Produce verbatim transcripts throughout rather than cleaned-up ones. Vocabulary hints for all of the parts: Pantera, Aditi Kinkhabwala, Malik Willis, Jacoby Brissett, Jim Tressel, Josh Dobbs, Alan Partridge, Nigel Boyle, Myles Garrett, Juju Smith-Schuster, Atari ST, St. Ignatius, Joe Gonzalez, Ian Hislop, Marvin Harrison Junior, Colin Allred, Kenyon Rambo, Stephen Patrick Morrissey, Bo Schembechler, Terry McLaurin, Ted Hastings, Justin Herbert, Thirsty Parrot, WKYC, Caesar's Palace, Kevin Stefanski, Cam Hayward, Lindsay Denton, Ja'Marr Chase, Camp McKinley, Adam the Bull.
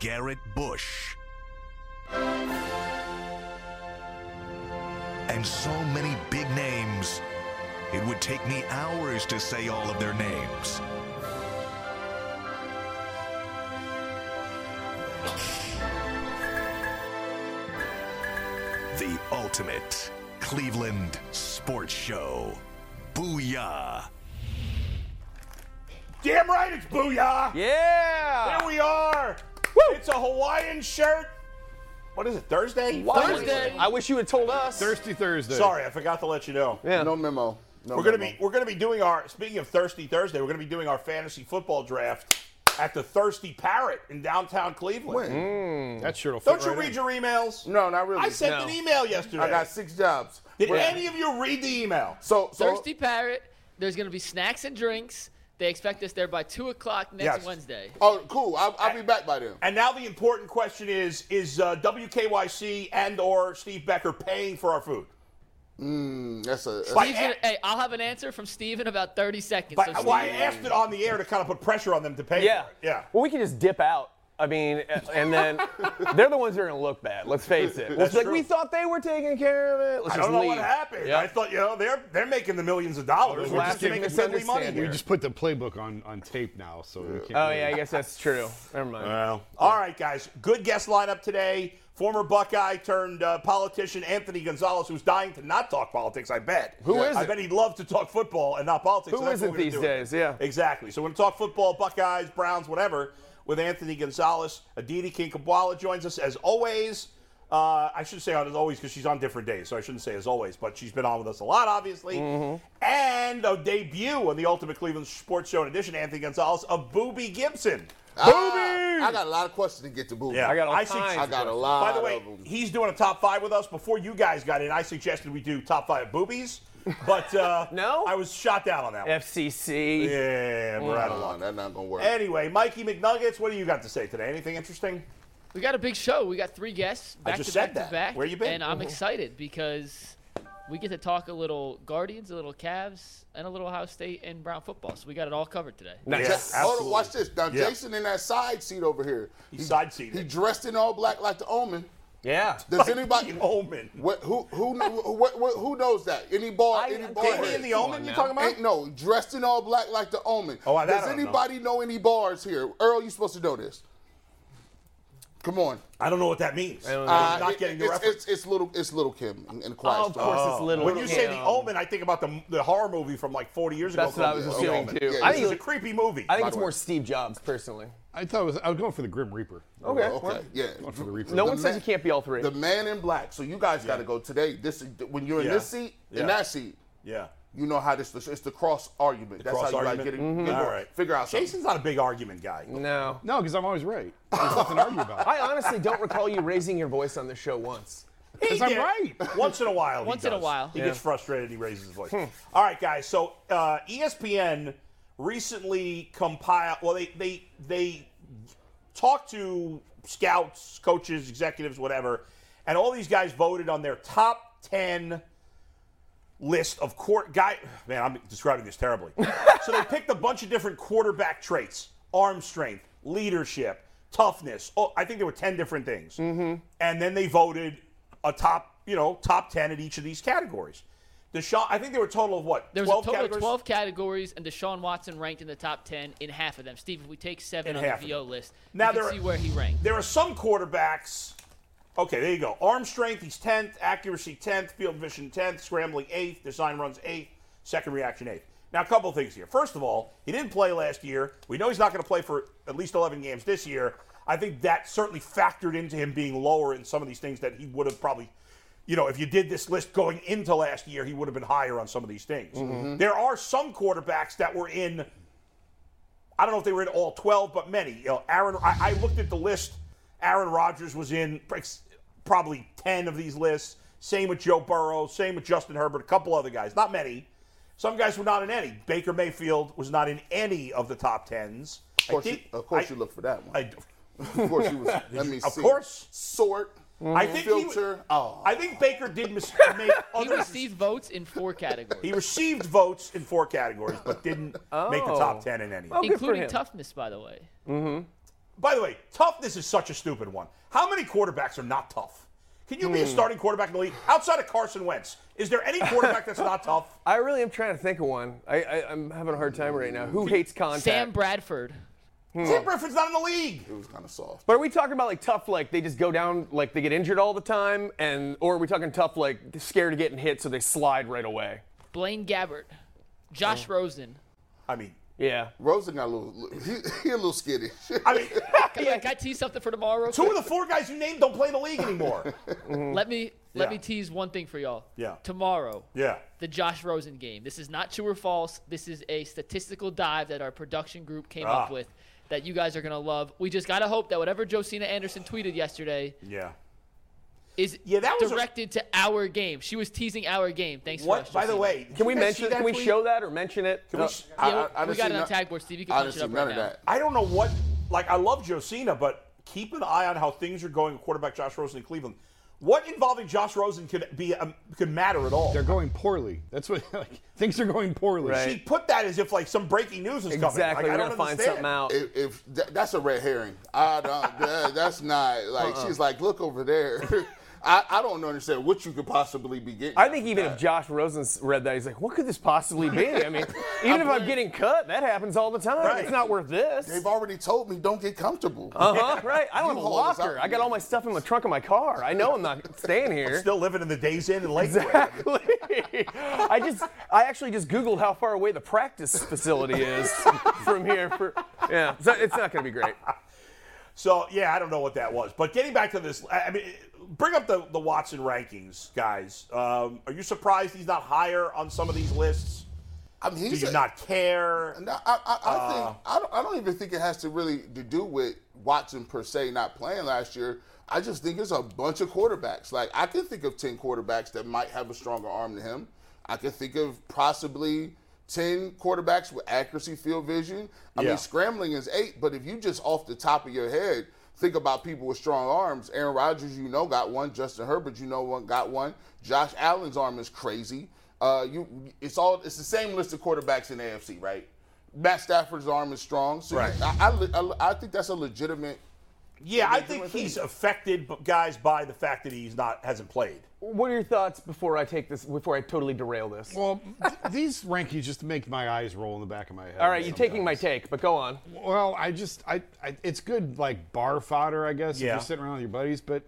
Garrett Bush, and so many big names. It would take me hours to say all of their names. The ultimate Cleveland sports show. Booyah. Damn right it's Booyah. Yeah. There we are. Woo. It's a Hawaiian shirt. What is it, Thursday? Thursday. Thursday. I wish you had told us. Thirsty Thursday. Sorry, I forgot to let you know. Yeah. No memo. No we're going to be we're going to be doing our speaking of Thirsty Thursday, we're going to be doing our fantasy football draft at the Thirsty Parrot in downtown Cleveland. Mm, that sure will fit. Don't you right read in. your emails? No, not really. I sent no. an email yesterday. I got six jobs. Did we're any at. of you read the email? So, so Thirsty Parrot, there's going to be snacks and drinks. They expect us there by two o'clock next yes. Wednesday. Oh, cool. I'll, I'll and, be back by then. And now the important question is, is uh, W K Y C and or Steve Becker paying for our food? Mm, that's a. That's gonna, hey, I'll have an answer from Steve in about thirty seconds. But, so Steve, well, I asked it on the air to kind of put pressure on them to pay. Yeah, for it. yeah. Well, we can just dip out. I mean, and then they're the ones that are going to look bad. Let's face it. It's like we thought they were taking care of it. Let's I just don't know leave. what happened. Yep. I thought, you know, they're they're making the millions of dollars. We're just making silly money here. We just put the playbook on, on tape now, so we can't. Oh yeah, it. I guess that's true. Never mind. Well, all right, guys. Good guest lineup today. Former Buckeye turned uh, politician Anthony Gonzalez, who's dying to not talk politics, I bet. Who yeah. is it? I bet he'd love to talk football and not politics. Who isn't these days? It. Yeah. Exactly. So we're going to talk football, Buckeyes, Browns, whatever, with Anthony Gonzalez. Aditi Kinkhabwala joins us as always. Uh, I should say on as always because she's on different days, so I shouldn't say as always, but she's been on with us a lot, obviously. Mm-hmm. And a debut on the Ultimate Cleveland Sports Show in addition, Anthony Gonzalez, of Boobie Gibson. Boobie! Uh, I got a lot of questions to get to Boobie. Yeah. I got all I, su- I got a lot. By the way, of he's doing a top five with us. Before you guys got in, I suggested we do top five Boobies, but uh, no, I was shot down on that one. F C C. Yeah, we're mm. out of luck. That's not gonna work. Anyway, Mikey McNuggets, what do you got to say today? Anything interesting? We got a big show. We got three guests back I just to said back that. to back. Where you been? And mm-hmm. I'm excited because we get to talk a little Guardians, a little Cavs, and a little Ohio State and Brown football. So we got it all covered today. Nice. Yes, absolutely. Oh, watch this. Now, yeah. Jason in that side seat over here. He's he, side seated. He dressed in all black like the Omen. Yeah. Does like anybody the Omen? What, who who who, who who knows that? Any ball? I, any ball? Any in the Omen? You talking about? Ain't, no, dressed in all black like the Omen. Oh, I, Does I don't anybody know. know any bars here? Earl, you supposed to know this. Come on. I don't know what that means. I'm uh, not it, getting the it's, reference. It's, it's, little, it's Little Kim in, in Quiet oh, Storm. Of course it's Little Kim. When you say Kim. The Omen, I think about the, the horror movie from like forty years That's ago. That's what I was assuming, too. Yeah, I think it's a creepy movie. I think it's more Steve Jobs, personally. I thought it was, I was going for the Grim Reaper. Okay. okay. okay. Yeah. Going for the Reaper. No the one man, says you can't be all three. The Man in Black. So you guys yeah. got to go today. This When you're in yeah. this seat, yeah. in that seat. Yeah. You know how this – it's the cross argument. The That's cross how you got to get it. Mm-hmm. All right. Figure out something. Jason's not a big argument guy. No. No, because I'm always right. There's nothing to argue about. I honestly don't recall you raising your voice on this show once. Because I'm right. Once in a while Once he does. in a while. He yeah. gets frustrated. He raises his voice. Hmm. All right, guys. So uh, E S P N recently compiled – well, they, they, they talked to scouts, coaches, executives, whatever, and all these guys voted on their top ten – list of court guy, man, I'm describing this terribly. So they picked a bunch of different quarterback traits: arm strength, leadership, toughness. Oh, I think there were ten different things. Mm-hmm. And then they voted a top, you know, top ten at each of these categories. Deshaun, I think there were a total of what? There was twelve a total categories? of twelve categories, and Deshaun Watson ranked in the top ten in half of them. Steve, if we take seven in on the V O list, now you can see where he ranked. There are some quarterbacks. Okay, there you go. Arm strength, he's tenth. Accuracy, tenth. Field vision, tenth. Scrambling, eighth. Design runs, eighth. Second reaction, eighth. Now, a couple of things here. First of all, he didn't play last year. We know he's not going to play for at least eleven games this year. I think that certainly factored into him being lower in some of these things that he would have probably, you know, if you did this list going into last year, he would have been higher on some of these things. Mm-hmm. There are some quarterbacks that were in I don't know if they were in all twelve, but many. You know, Aaron. I, I looked at the list. Aaron Rodgers was in probably ten of these lists. Same with Joe Burrow. Same with Justin Herbert. A couple other guys. Not many. Some guys were not in any. Baker Mayfield was not in any of the top tens. Of course, I think, you, of course I, you look for that one. I, of course you was. Let me of see. Of course. Sort. Mm-hmm. I think filter. He, oh. I think Baker did mis- make. He received votes in four categories. He received votes in four categories, but didn't oh. make the top ten in any. Well, including toughness, by the way. Mm-hmm. By the way, toughness is such a stupid one. How many quarterbacks are not tough? Can you mm. be a starting quarterback in the league outside of Carson Wentz? Is there any quarterback that's not tough? I really am trying to think of one. I, I, I'm having a hard time right now. Who hates contact? Sam Bradford. Hmm. Sam Bradford's not in the league. It was kind of soft. But are we talking about like tough, like they just go down, like they get injured all the time, and or are we talking tough, like they're scared of getting hit, so they slide right away? Blaine Gabbert, Josh oh. Rosen. I mean, yeah, Rosen got a little. He, he a little skittish. I mean, yeah, can I tease something for tomorrow? Two of the four guys you named don't play in the league anymore. Mm-hmm. Let me let yeah. me tease one thing for y'all. Yeah. Tomorrow. Yeah. The Josh Rosen game. This is not true or false. This is a statistical dive that our production group came ah. up with. That you guys are going to love. We just got to hope that whatever Josina Anderson tweeted yesterday yeah. is yeah, that was directed a... to our game. She was teasing our game. Thanks what? for us, By Josina. the way, can we mention Can we tweet? show that or mention it? Can no. we sh- yeah, I, I, we I got it on not, tag board, Steve. You can punch it up right now. That. I don't know what – like, I love Josina, but keep an eye on how things are going with quarterback Josh Rosen in Cleveland. What involving Josh Rosen could be um, could matter at all? They're going poorly. That's what like, things are going poorly. Right. She put that as if like some breaking news is exactly. coming. Exactly. Like, I don't find something out. If, if th- that's a red herring. I don't. That, that's not like uh-uh. she's like look over there. I, I don't understand what you could possibly be getting. I think even that. if Josh Rosen read that, he's like, what could this possibly be? I mean, even if I'm getting cut, that happens all the time. Right. It's not worth this. They've already told me don't get comfortable. Uh-huh, yeah. right. I don't you have a locker. I got all my stuff in the trunk of my car. I know I'm not staying here. I'm still living in the Days Inn in Lakewood. Exactly. I just, I actually just Googled how far away the practice facility is from here. For Yeah, so it's not going to be great. So, yeah, I don't know what that was. But getting back to this, I mean, bring up the, the Watson rankings, guys. Um, are you surprised he's not higher on some of these lists? I mean, he's do you a, not care? No, I, I, I uh, think I don't, I don't even think it has to really to do with Watson per se not playing last year. I just think it's a bunch of quarterbacks. Like, I can think of ten quarterbacks that might have a stronger arm than him. I can think of possibly ten quarterbacks with accuracy, field vision. I yeah. mean, scrambling is eight, but if you just off the top of your head think about people with strong arms, Aaron Rodgers, you know, got one. Justin Herbert, you know, one got one. Josh Allen's arm is crazy. Uh, you, it's all it's the same list of quarterbacks in the A F C, right? Matt Stafford's arm is strong. So right. you, I, I, I, I think that's a legitimate. Yeah, legitimate I think thing. He's affected, guys, by the fact that he's not hasn't played. What are your thoughts before I take this? Before I totally derail this? Well, th- these rankings just make my eyes roll in the back of my head. All right, you're taking my take, but go on. Well, I just, I, I it's good like bar fodder, I guess. Yeah. If you're sitting around with your buddies, but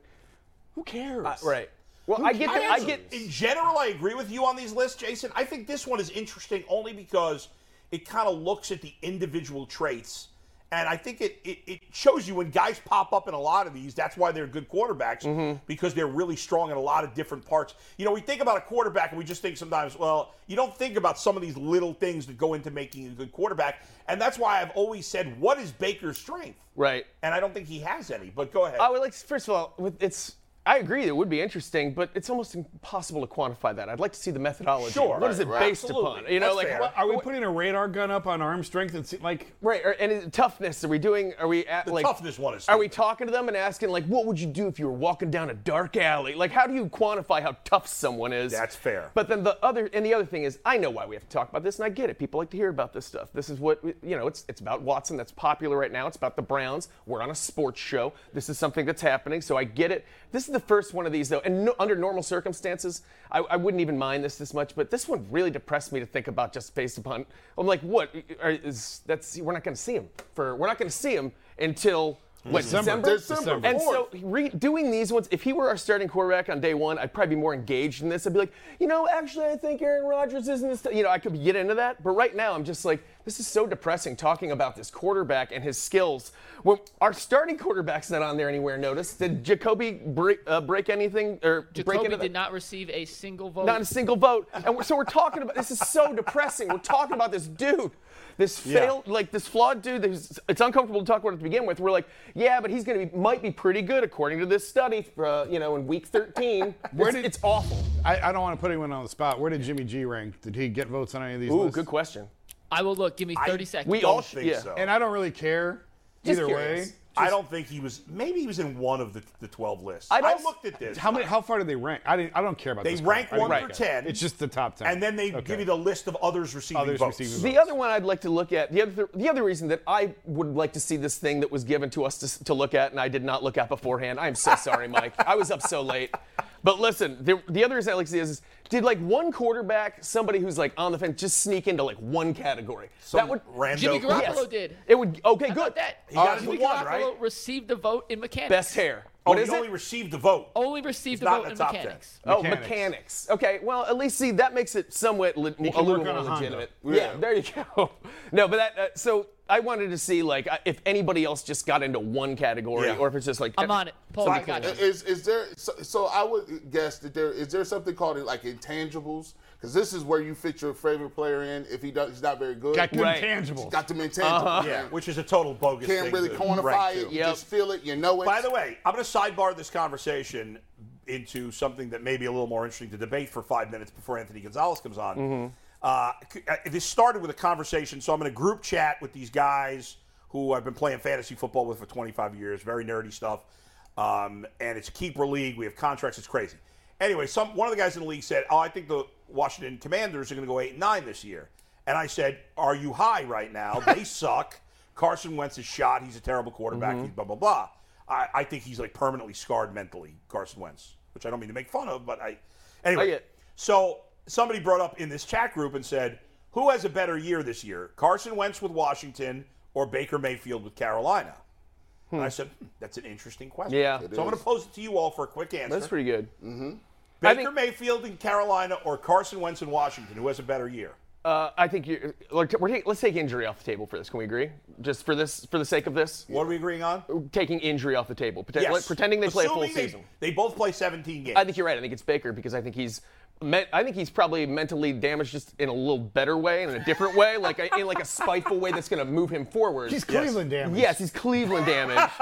who cares? Uh, right. Well, who I get, the, I get. In general, I agree with you on these lists, Jason. I think this one is interesting only because it kind of looks at the individual traits. And I think it, it, it shows you when guys pop up in a lot of these, that's why they're good quarterbacks, mm-hmm. because they're really strong in a lot of different parts. You know, we think about a quarterback and we just think sometimes, well, you don't think about some of these little things that go into making a good quarterback. And that's why I've always said, what is Baker's strength? Right. And I don't think he has any, but go ahead. I would like, first of all, it's... I agree it would be interesting, but it's almost impossible to quantify that. I'd like to see the methodology. Sure. What right, is it right. based Absolutely. upon? You know, That's like what, are we putting a radar gun up on arm strength and see, like right? Or, and toughness? Are we doing? Are we at, the like toughness one? Is stupid. Are we talking to them and asking like, what would you do if you were walking down a dark alley? Like, how do you quantify how tough someone is? That's fair. But then the other and the other thing is, I know why we have to talk about this, and I get it. People like to hear about this stuff. This is what you know. It's it's about Watson. That's popular right now. It's about the Browns. We're on a sports show. This is something that's happening. So I get it. This is the first one of these, though, and no, under normal circumstances, I, I wouldn't even mind this this much. But this one really depressed me to think about, just based upon. I'm like, what? Are, is that's we're not going to see him for. We're not going to see him until what December. December. December. And so re- doing these ones, if he were our starting quarterback on day one, I'd probably be more engaged in this. I'd be like, you know, actually, I think Aaron Rodgers isn't this. You know, I could get into that. But right now, I'm just like, This is so depressing talking about this quarterback and his skills. Well, our starting quarterback's not on there anywhere. Notice, did Jacoby break, uh, break anything? Or Jacoby break did the, not receive a single vote. Not a single vote. And we're, so we're talking about, this is so depressing. We're talking about this dude, this failed, yeah. like this flawed dude. This, it's uncomfortable to talk about it to begin with. We're like, yeah, but he's going to be, might be pretty good according to this study, uh, you know, in week thirteen. Where it's, did, it's awful. I, I don't want to put anyone on the spot. Where did Jimmy G rank? Did he get votes on any of these Ooh, lists? Good question. I will look. Give me thirty I, seconds. We all think yeah. so. And I don't really care Just either curious. way. Just, I don't think he was. Maybe he was in one of the, the twelve lists. I, I looked at this. How many? How far did they rank? I didn't. I don't care about. They this rank one through ten. It's just the top ten. And then they okay. give you the list of others receiving others votes. Receiving the votes. Other one I'd like to look at. The other. The other reason that I would like to see this thing that was given to us to, to look at, and I did not look at beforehand. I'm so sorry, Mike. I was up so late. But listen, the, the other reason I like to see is, is did like one quarterback, somebody who's like on the fence, just sneak into like one category? Some that would rando. Jimmy Garoppolo yes. did. It would. Okay, How good. About that he uh, got Jimmy one, Garoppolo right? received the vote in mechanics. Best hair. Oh, what he is only it? received the vote. Only received the vote in, in mechanics. mechanics. Oh, mechanics. Okay, well, at least see that makes it somewhat li- a little more legitimate. Yeah. yeah, there you go. No, but that. Uh, so I wanted to see like if anybody else just got into one category, yeah. or if it's just like I'm on it. Paul, so I got you. Is is there? So, so I would guess that there is there something called like intangibles. Because this is where you fit your favorite player in if he does, he's not very good. Got them right. intangibles. Got them intangibles. Uh-huh. Yeah, which is a total bogus Can't thing. Can't really quantify it. You yep. just feel it. You know it. By the way, I'm going to sidebar this conversation into something that may be a little more interesting to debate for five minutes before Anthony Gonzalez comes on. Mm-hmm. Uh, this started with a conversation, so I'm in a group chat with these guys who I've been playing fantasy football with for twenty-five years, very nerdy stuff. Um, and it's a keeper league. We have contracts. It's crazy. Anyway, some one of the guys in the league said, oh, I think the Washington Commanders are going to go eight and nine this year. And I said, are you high right now? They suck. Carson Wentz is shot. He's a terrible quarterback. Mm-hmm. He's blah, blah, blah. I, I think he's, like, permanently scarred mentally, Carson Wentz, which I don't mean to make fun of, but I – anyway. I get- so somebody brought up in this chat group and said, who has a better year this year, Carson Wentz with Washington or Baker Mayfield with Carolina? Hmm. And I said, hmm, that's an interesting question. Yeah. So I'm going to pose it to you all for a quick answer. That's pretty good. Mm-hmm. Baker think, Mayfield in Carolina or Carson Wentz in Washington? Who has a better year? Uh, I think you're, we're take, let's take injury off the table for this. Can we agree? Just for this, for the sake of this? What are we agreeing on? Taking injury off the table. Pretend, yes. like, pretending they Assuming play a full they, season. They both play seventeen games. I think you're right. I think it's Baker because I think he's I think he's probably mentally damaged just in a little better way, in a different way, like a, in like a spiteful way that's going to move him forward. He's Cleveland yes. damaged. Yes, he's Cleveland damaged.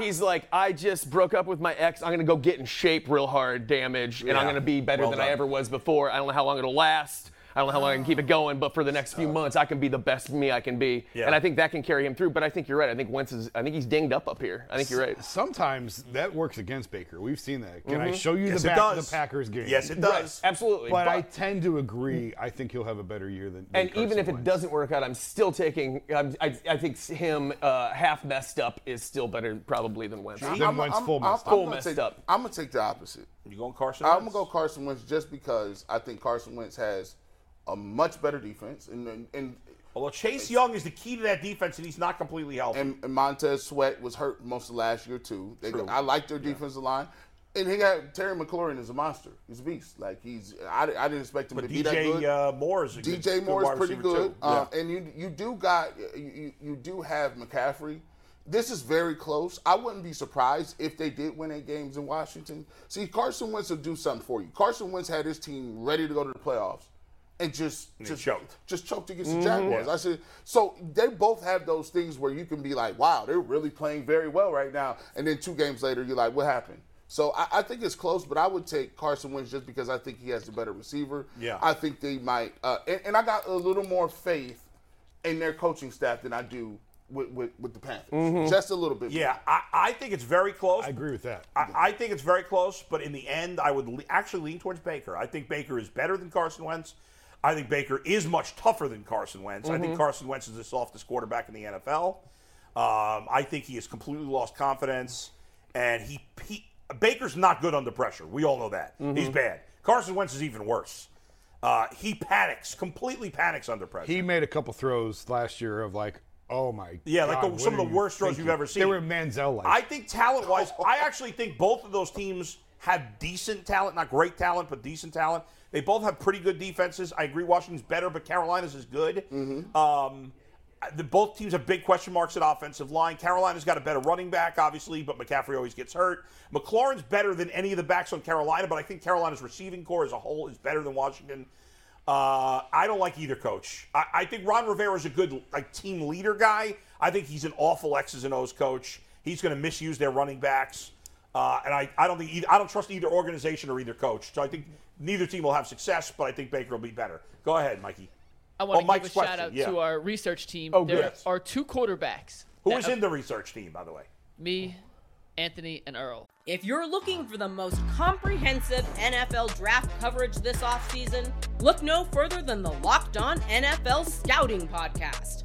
He's like, I just broke up with my ex. I'm going to go get in shape real hard damage, and yeah. I'm going to be better well than done. I ever was before. I don't know how long it'll last. I don't know how long I can keep it going, but for the next few months, I can be the best me I can be. Yeah. And I think that can carry him through, but I think you're right. I think Wentz is – I think he's dinged up up here. I think you're right. Sometimes that works against Baker. We've seen that. Can mm-hmm. I show you yes, the, back, the Packers game? Yes, it does. Right. Absolutely. But, but I tend to agree. I think he'll have a better year than, than And Carson even if Wentz. It doesn't work out, I'm still taking I'm, I, – I think him uh, half messed up is still better probably than Wentz. Than I'm, Wentz I'm, full I'm, messed, I'm, full I'm messed take, up. I'm going to take the opposite. You going Carson Wentz? I'm going to go Carson Wentz just because I think Carson Wentz has – a much better defense. And, and, and Although Chase Young is the key to that defense, and he's not completely healthy. And, and Montez Sweat was hurt most of last year, too. They, I like their defensive yeah. line. And he got Terry McLaurin is a monster. He's a beast. Like, he's I, I didn't expect him but to D J, be that good. Uh, Moore is a D J good, Moore good is pretty good. Uh, yeah. And you you do got you, you do have McCaffrey. This is very close. I wouldn't be surprised if they did win eight games in Washington. See, Carson Wentz will do something for you. Carson Wentz had his team ready to go to the playoffs. And just and just, choked. just choked against the Jaguars. Mm-hmm. I said, so they both have those things where you can be like, wow, they're really playing very well right now. And then two games later, you're like, what happened? So I, I think it's close, but I would take Carson Wentz just because I think he has the better receiver. Yeah. I think they might. Uh, and, and I got a little more faith in their coaching staff than I do with, with, with the Panthers. Mm-hmm. Just a little bit more. Yeah, I, I think it's very close. I agree with that. I, yeah. I think it's very close, but in the end, I would le- actually lean towards Baker. I think Baker is better than Carson Wentz. I think Baker is much tougher than Carson Wentz. Mm-hmm. I think Carson Wentz is the softest quarterback in the N F L. Um, I think he has completely lost confidence. And he, he Baker's not good under pressure. We all know that. Mm-hmm. He's bad. Carson Wentz is even worse. Uh, he panics, completely panics under pressure. He made a couple throws last year of like, oh, my yeah, God. Yeah, like the, some of the worst throws thinking? you've ever seen. They were Manziel-like. I think talent-wise, I actually think both of those teams have decent talent, not great talent, but decent talent. They both have pretty good defenses. I agree Washington's better, but Carolina's is good. Mm-hmm. Um, the, both teams have big question marks at offensive line. Carolina's got a better running back, obviously, but McCaffrey always gets hurt. McLaurin's better than any of the backs on Carolina, but I think Carolina's receiving core as a whole is better than Washington. Uh, I don't like either coach. I, I think Ron Rivera's a good like team leader guy. I think he's an awful X's and O's coach. He's going to misuse their running backs. Uh, and I, I don't think either, I don't trust either organization or either coach. So I think neither team will have success, but I think Baker will be better. Go ahead, Mikey. I want oh, to Mike's give a question. shout out yeah. to our research team. Oh, there yes. are two quarterbacks. Who is in the research team, by the way? Me, Anthony, and Earl. If you're looking for the most comprehensive N F L draft coverage this offseason, look no further than the Locked On N F L Scouting Podcast.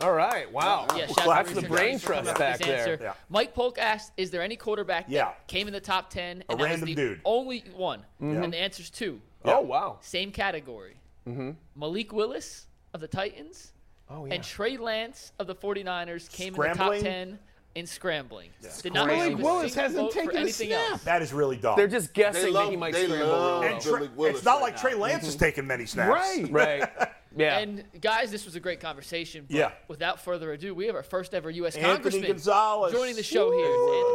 All right, wow. Yeah, well, that's the brain trust back there. Yeah. Mike Polk asked, is there any quarterback yeah. that came in the top ten? And a random the dude. Only one. Mm-hmm. And the answer's two. Oh, wow. Same category. Mm-hmm. Malik Willis of the Titans oh, yeah. and Trey Lance of the 49ers came scrambling. in the top ten in scrambling. Yeah. Did not Malik Willis hasn't taken a snap. Else. That is really dumb. They're just guessing they love, that he might scramble. And Tra- it's not right like now. Trey Lance mm-hmm. has taken many snaps. Right, right. Yeah. And, guys, this was a great conversation. But yeah. without further ado, we have our first ever U S Anthony Congressman Gonzalez. joining the show Woo! here. It's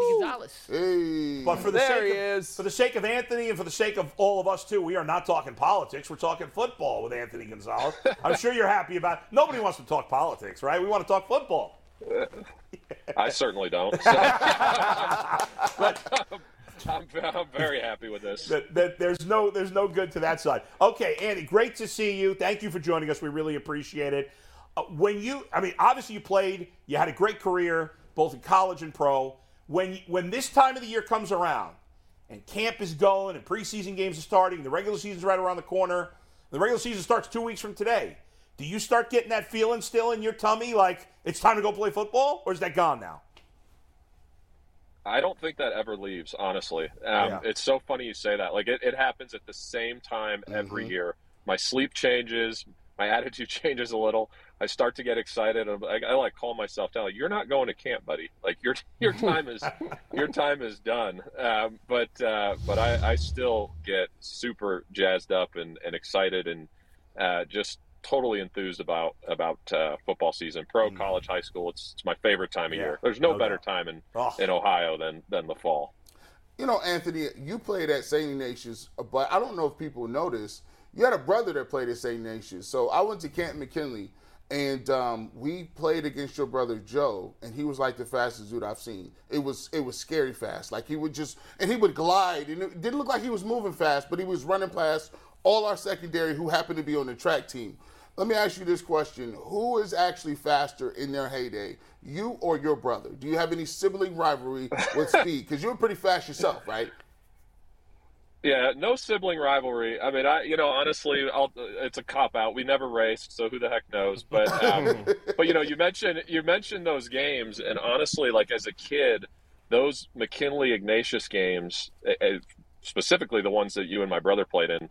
Anthony Gonzalez. Hey. But for the, there sake he of, is. for the sake of Anthony and for the sake of all of us, too, we are not talking politics. We're talking football with Anthony Gonzalez. I'm sure you're happy about it. Nobody wants to talk politics, right? We want to talk football. Yeah. I certainly don't. So. but, I'm, I'm very happy with this. That, that there's no there's no good to that side. Okay, Andy, great to see you. Thank you for joining us. We really appreciate it. Uh, when you, I mean, obviously you played. You had a great career, both in college and pro. When when this time of the year comes around, and camp is going, and preseason games are starting, the regular season's right around the corner. The regular season starts two weeks from today. Do you start getting that feeling still in your tummy, like it's time to go play football, or is that gone now? I don't think that ever leaves, honestly. Um, yeah. It's so funny you say that. Like, it, it happens at the same time every mm-hmm. year. My sleep changes. My attitude changes a little. I start to get excited. And I, I like calm myself down. Like, you're not going to camp, buddy. Like your your time is your time is done. Um, but uh, but I, I still get super jazzed up and, and excited and uh, just totally enthused about about uh, football season, pro, mm. college, high school. It's, it's my favorite time of yeah, year. There's no, no better doubt. time in, oh. in Ohio than, than the fall. You know, Anthony, you played at Saint Ignatius, but I don't know if people notice, you had a brother that played at Saint Ignatius. So I went to Camp McKinley, and um, we played against your brother Joe, and he was like the fastest dude I've seen. It was it was scary fast. Like he would just, and he would glide, and it didn't look like he was moving fast, but he was running past all our secondary who happened to be on the track team. Let me ask you this question. Who is actually faster in their heyday, you or your brother? Do you have any sibling rivalry with speed? Because you were pretty fast yourself, right? Yeah, no sibling rivalry. I mean, I, you know, honestly, I'll, it's a cop-out. We never raced, so who the heck knows? But, um, but you know, you mentioned, you mentioned those games, and honestly, like as a kid, those McKinley Ignatius games, specifically the ones that you and my brother played in,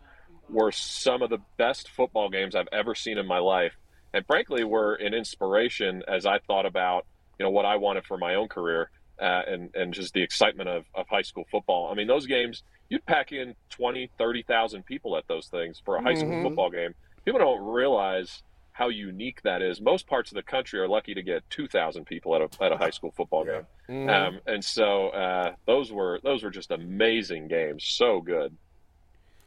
were some of the best football games I've ever seen in my life, and frankly were an inspiration as I thought about, you know, what I wanted for my own career uh, and, and just the excitement of, of high school football. I mean, those games, you'd pack in twenty, thirty thousand people at those things for a high school mm-hmm. football game. People don't realize how unique that is. Most parts of the country are lucky to get two thousand people at a, at a high school football yeah. game. Mm-hmm. Um, and so uh, those were those were just amazing games, so good.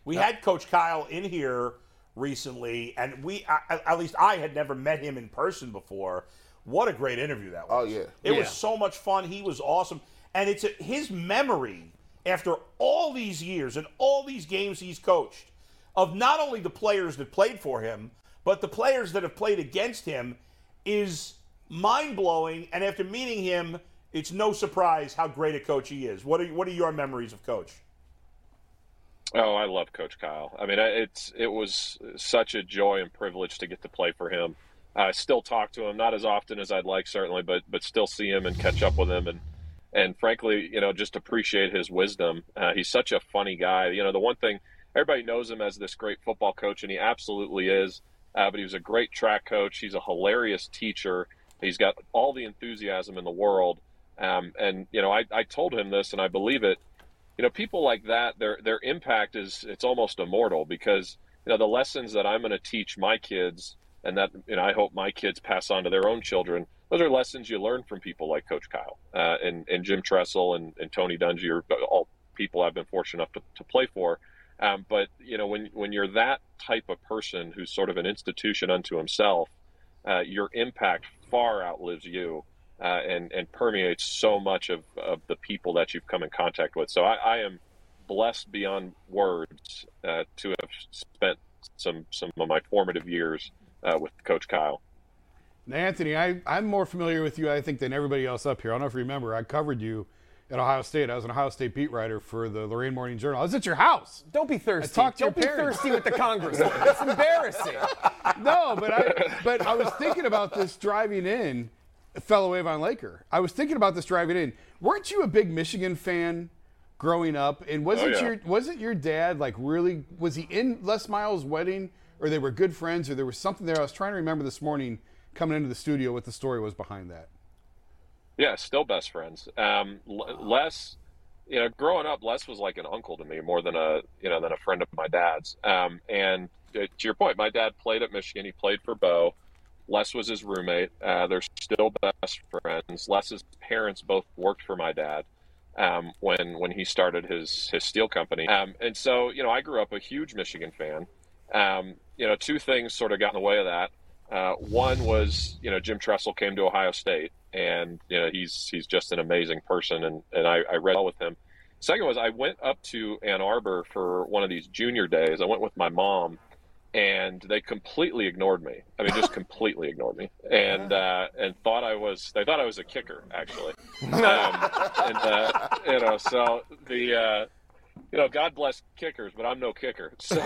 We yep. had Coach Kyle in here recently, and we, I, at least I had never met him in person before. What a great interview that was. Oh, yeah. It yeah. was so much fun. He was awesome. And it's a, his memory after all these years and all these games he's coached of not only the players that played for him, but the players that have played against him is mind-blowing. And after meeting him, it's no surprise how great a coach he is. What are, what are your memories of Coach? Oh, I love Coach Kyle. I mean, it's it was such a joy and privilege to get to play for him. I still talk to him, not as often as I'd like, certainly, but but still see him and catch up with him, and and frankly, you know, just appreciate his wisdom. Uh, he's such a funny guy. You know, the one thing, everybody knows him as this great football coach, and he absolutely is. Uh, but he was a great track coach. He's a hilarious teacher. He's got all the enthusiasm in the world. Um, and you know, I, I told him this, and I believe it. You know, people like that, their their impact is, it's almost immortal, because you know the lessons that I'm going to teach my kids, and that you know I hope my kids pass on to their own children. Those are lessons you learn from people like Coach Kyle uh, and and Jim Tressel and, and Tony Dungy, are all people I've been fortunate enough to, to play for. Um, but you know, when when you're that type of person who's sort of an institution unto himself, uh, your impact far outlives you. Uh, and, and permeates so much of, of the people that you've come in contact with. So I, I am blessed beyond words uh, to have spent some, some of my formative years uh, with Coach Kyle. Now, Anthony, I, I'm more familiar with you, I think, than everybody else up here. I don't know if you remember, I covered you at Ohio State. I was an Ohio State beat writer for the Lorain Morning Journal. I was at your house. Don't be thirsty. I talked to don't your be parents. Thirsty with the Congress. That's embarrassing. No, but I, but I was thinking about this driving in. Fellow Avon Laker. I was thinking about this driving in. Weren't you a big Michigan fan growing up? And wasn't oh, yeah. your wasn't your dad like really was he in Les Miles' wedding, or they were good friends, or there was something there? I was trying to remember this morning coming into the studio what the story was behind that. Yeah, still best friends. Um, Les, you know, growing up, Les was like an uncle to me more than a you know than a friend of my dad's. Um, and to your point, my dad played at Michigan. He played for Bo. Les was his roommate. Uh, they're still best friends. Les's parents both worked for my dad um, when when he started his, his steel company. Um, and so, you know, I grew up a huge Michigan fan. Um, you know, two things sort of got in the way of that. Uh, one was, you know, Jim Tressel came to Ohio State, and, you know, he's he's just an amazing person, and, and I, I read all with him. Second was I went up to Ann Arbor for one of these junior days. I went with my mom. And they completely ignored me. I mean, just completely ignored me, and uh, and thought I was. They thought I was a kicker, actually. Um, and uh, you know, so the uh, you know, God bless kickers, but I'm no kicker. So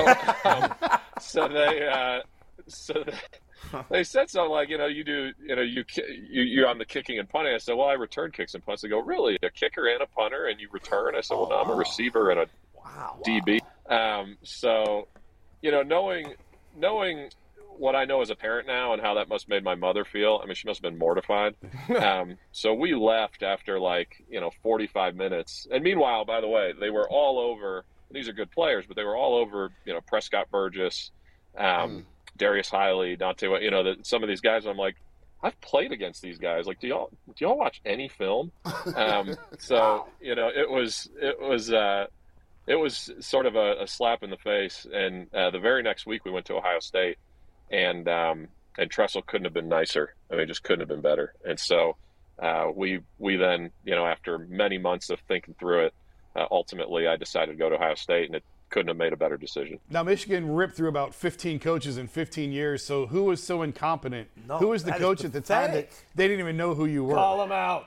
um, so they uh, so they, they said something like, you know, you do, you know, you you you're on the kicking and punting. I said, well, I return kicks and punts. They go, really, a kicker and a punter, and you return? I said, well, no, I'm a receiver and a wow, D B. Wow. Um, so. You know, knowing knowing what I know as a parent now and how that must have made my mother feel, I mean, she must have been mortified. Um, so we left after, like, you know, forty-five minutes. And meanwhile, by the way, they were all over – these are good players, but they were all over, you know, Prescott Burgess, um, mm. Darius Hiley, Dante – you know, the, some of these guys. I'm like, I've played against these guys. Like, do y'all do y'all watch any film? Um, so, wow. you know, it was – it was uh, – It was sort of a, a slap in the face, and uh, the very next week we went to Ohio State, and um, and Tressel couldn't have been nicer. I mean, just couldn't have been better. And so uh, we we then, you know, after many months of thinking through it, uh, ultimately I decided to go to Ohio State, and it couldn't have made a better decision. Now, Michigan ripped through about fifteen coaches in fifteen years, so who was so incompetent? No, who was the coach at the time that they didn't even know who you were? Call them out.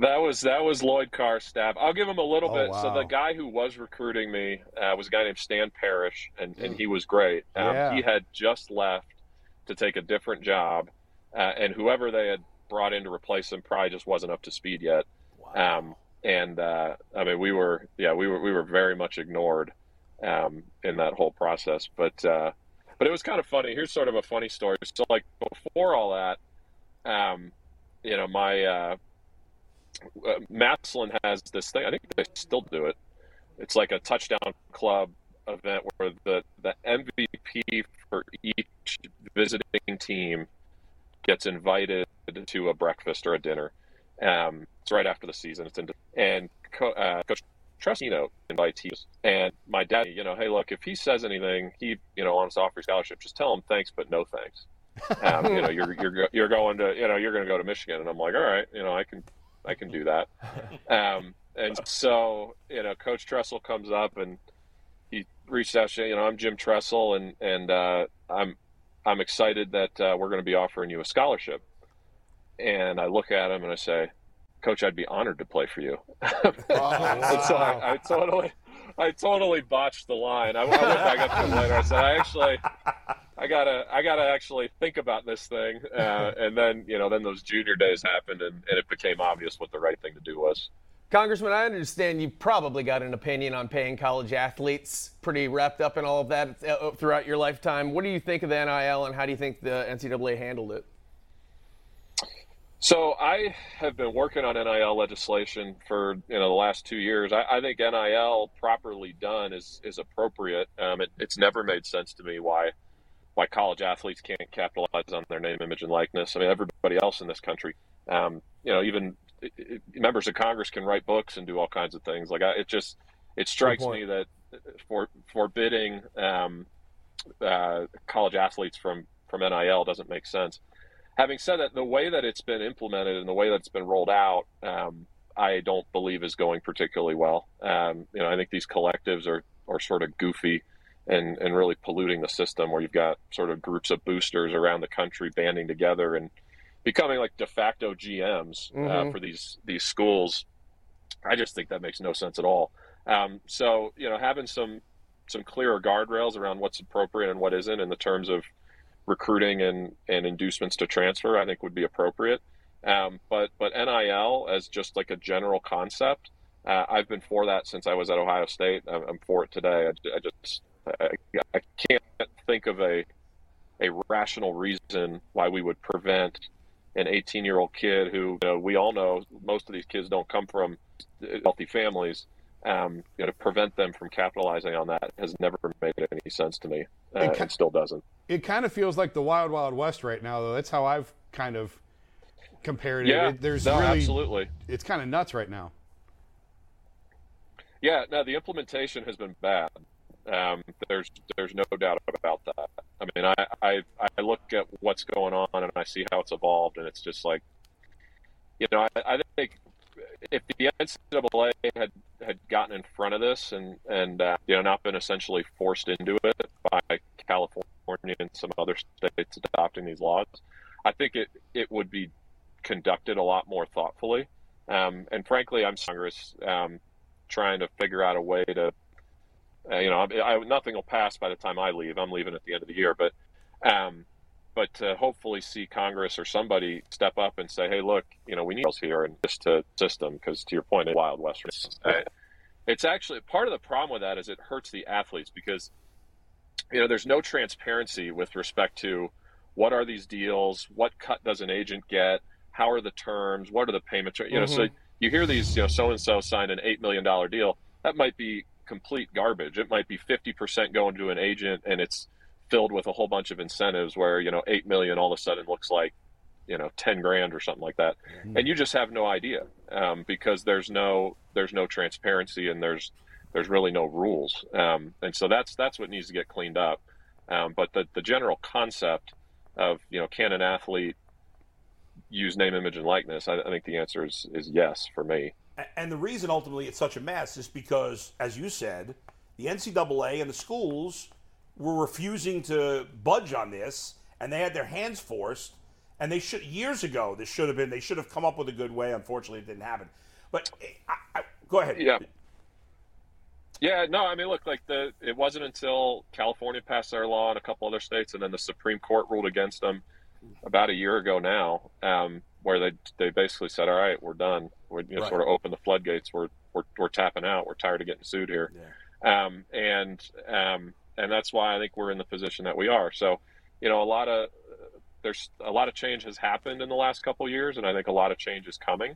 That was that was Lloyd Carr's staff. I'll give him a little oh, bit. Wow. So the guy who was recruiting me uh, was a guy named Stan Parrish, and, and he was great. Um, yeah. He had just left to take a different job, uh, and whoever they had brought in to replace him probably just wasn't up to speed yet. Wow. Um, and uh, I mean, we were yeah, we were we were very much ignored um, in that whole process. But uh, but it was kind of funny. Here's sort of a funny story. So like before all that, um, you know, my uh, Uh, Maslin has this thing. I think they still do it. It's like a touchdown club event where the, the M V P for each visiting team gets invited to a breakfast or a dinner. Um, it's right after the season. It's in, and co- uh, Coach Tressino invites. And my dad, you know, hey, look, if he says anything, he, you know, on his offer scholarship, just tell him thanks, but no thanks. Um, you know, you're you're you're going to, you know, you're going to go to Michigan, and I'm like, all right, you know, I can. I can do that. Um, and so, you know, Coach Tressel comes up and he reached out to me, you know, I'm Jim Tressel, and, and uh, I'm I'm excited that uh, we're going to be offering you a scholarship. And I look at him and I say, Coach, I'd be honored to play for you. Oh, wow. And so I, I totally I totally botched the line. I, I went back up to him later. I said, I actually, I gotta, I gotta actually think about this thing. Uh, and then, you know, then those junior days happened, and, and it became obvious what the right thing to do was. Congressman, I understand you probably got an opinion on paying college athletes, pretty wrapped up in all of that throughout your lifetime. What do you think of the N I L, and how do you think the N C double A handled it? So I have been working on N I L legislation for, you know, the last two years. I, I think N I L properly done is is appropriate. Um, it, it's never made sense to me why why college athletes can't capitalize on their name, image, and likeness. I mean, everybody else in this country, um, you know, even it, it, members of Congress can write books and do all kinds of things. Like I, it just it strikes me that for forbidding um, uh, college athletes from from N I L doesn't make sense. Having said that, the way that it's been implemented and the way that it's been rolled out, um, I don't believe is going particularly well. Um, you know, I think these collectives are, are sort of goofy and, and really polluting the system, where you've got sort of groups of boosters around the country banding together and becoming like de facto G Ms mm-hmm. uh, for these, these schools. I just think that makes no sense at all. Um, so, you know, having some, some clearer guardrails around what's appropriate and what isn't in the terms of recruiting and, and inducements to transfer, I think would be appropriate. Um, but, but N I L as just like a general concept, uh, I've been for that since I was at Ohio State. I'm, I'm for it today. I, I just, I, I can't think of a, a rational reason why we would prevent an eighteen year old kid who, you know, we all know most of these kids don't come from healthy families. Um, you know, to prevent them from capitalizing on that has never made any sense to me, uh, it, ca- and still doesn't. It kind of feels like the wild, wild west right now, though. That's how I've kind of compared it. Yeah, it, there's no, really, absolutely. It's kind of nuts right now. Yeah, no, the implementation has been bad. Um, there's, there's no doubt about that. I mean, I, I, I look at what's going on and I see how it's evolved, and it's just like, you know, I, I think. If the N C double A had, had gotten in front of this and, and uh, you know, not been essentially forced into it by California and some other states adopting these laws, I think it, it would be conducted a lot more thoughtfully. Um, and frankly, I'm Congress um, trying to figure out a way to, uh, you know, I, I, nothing will pass by the time I leave. I'm leaving at the end of the year, but um, but to hopefully see Congress or somebody step up and say, hey, look, you know, we need us here in this to system, because to your point, it's wild west. It's actually part of the problem with that is it hurts the athletes, because, you know, there's no transparency with respect to what are these deals, what cut does an agent get, how are the terms, what are the payments, you know, mm-hmm. So you hear these, you know, so-and-so signed an eight million dollars deal. That might be complete garbage. It might be fifty percent going to an agent, and it's filled with a whole bunch of incentives where, you know, eight million all of a sudden looks like, you know, ten grand or something like that. Mm-hmm. And you just have no idea, um, because there's no, there's no transparency and there's, there's really no rules. Um, and so that's, that's what needs to get cleaned up. Um, but the, the general concept of, you know, can an athlete use name, image, and likeness? I, I think the answer is, is yes for me. And the reason ultimately it's such a mess is because, as you said, the N C double A and the schools were refusing to budge on this, and they had their hands forced, and they should, years ago, this should have been, they should have come up with a good way. Unfortunately, it didn't happen. But I, I, go ahead. Yeah. Yeah, no, I mean, look, like the, it wasn't until California passed their law and a couple other states, and then the Supreme Court ruled against them about a year ago now, um, where they, they basically said, all right, we're done. We're, you know, right. Sort of open the floodgates. We're, we're, we're tapping out. We're tired of getting sued here. Yeah. Um, and, um, And that's why I think we're in the position that we are. So, you know, a lot of there's a lot of change has happened in the last couple of years, and I think a lot of change is coming.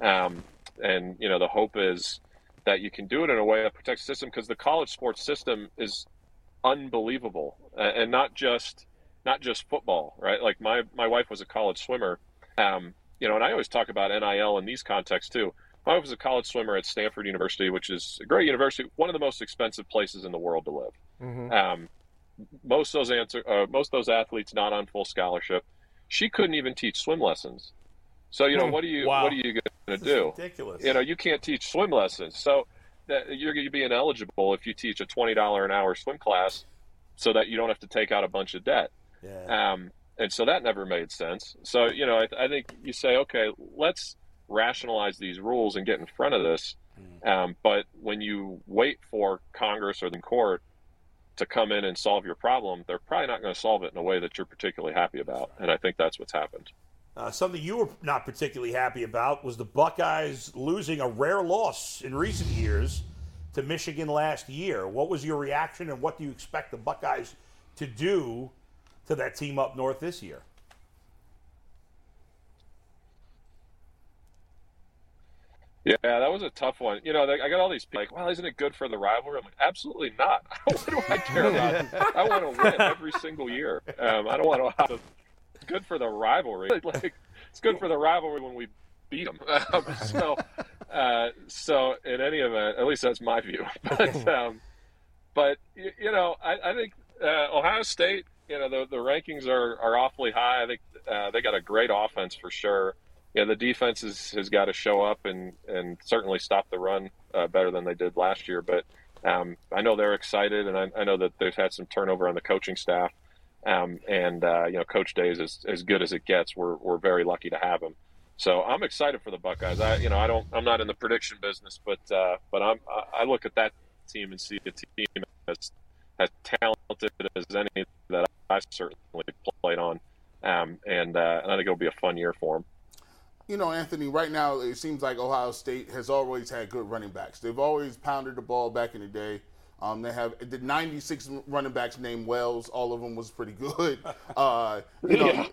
Um, and, you know, the hope is that you can do it in a way that protects the system, because the college sports system is unbelievable, uh, and not just not just football, right? Like my, my wife was a college swimmer, um, you know, and I always talk about N I L in these contexts too. My wife was a college swimmer at Stanford University, which is a great university, one of the most expensive places in the world to live. Mm-hmm. Um, most of those answer, uh, most of those athletes not on full scholarship. She couldn't even teach swim lessons. So, you know, what are you wow. what are you going to do? Ridiculous. You know, you can't teach swim lessons. So that you're going to be ineligible if you teach a twenty dollars an hour swim class, so that you don't have to take out a bunch of debt. Yeah. Um, and so that never made sense. So, you know, I, I think you say, okay, let's rationalize these rules and get in front of this. Um, but when you wait for Congress or the court to come in and solve your problem, they're probably not going to solve it in a way that you're particularly happy about. And I think that's what's happened. Uh, something you were not particularly happy about was the Buckeyes losing a rare loss in recent years to Michigan last year. What was your reaction, and what do you expect the Buckeyes to do to that team up north this year? Yeah, that was a tough one. You know, I got all these people like, well, isn't it good for the rivalry? I'm like, absolutely not. What do I care about? I want to win every single year. Um, I don't want to. It's good for the rivalry. Like, it's good for the rivalry when we beat them. Um, so, uh, so in any event, at least that's my view. But, um, but you know, I, I think uh, Ohio State, you know, the, the rankings are, are awfully high. I think uh, they got a great offense for sure. Yeah, the defense is, has got to show up and, and certainly stop the run uh, better than they did last year. But um, I know they're excited, and I, I know that they've had some turnover on the coaching staff. Um, and, uh, you know, Coach Day is as, as good as it gets. We're we're very lucky to have him. So I'm excited for the Buckeyes. I you know I don't I'm not in the prediction business, but uh, but I'm I look at that team and see a team as as talented as any that I've certainly played on. Um, and uh, and I think it'll be a fun year for them. You know, Anthony, right now it seems like Ohio State has always had good running backs. They've always pounded the ball back in the day. Um, they have the ninety-six running backs named Wells. All of them was pretty good. Uh, you know,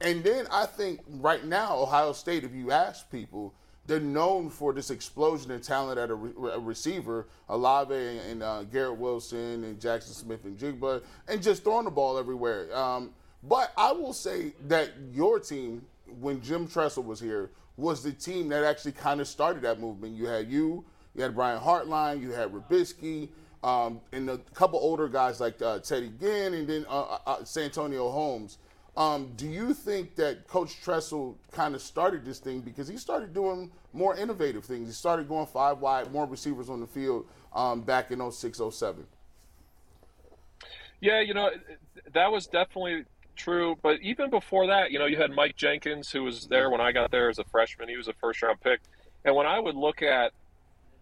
and then I think right now Ohio State, if you ask people, they're known for this explosion in talent at a, re- a receiver, Olave and, and uh, Garrett Wilson and Jackson Smith and Jigba, and just throwing the ball everywhere. Um, but I will say that your team, when Jim Tressel was here, was the team that actually kind of started that movement. You had you, you had Brian Hartline, you had Rubisky, um, and a couple older guys like uh, Teddy Ginn and then uh, uh, Santonio Holmes. Um, do you think that Coach Tressel kind of started this thing because he started doing more innovative things? He started going five wide, more receivers on the field um, back in oh six, oh seven. Yeah, you know, that was definitely – true, but even before that, you know, you had Mike Jenkins, who was there when I got there as a freshman. He was a first-round pick. And when I would look at,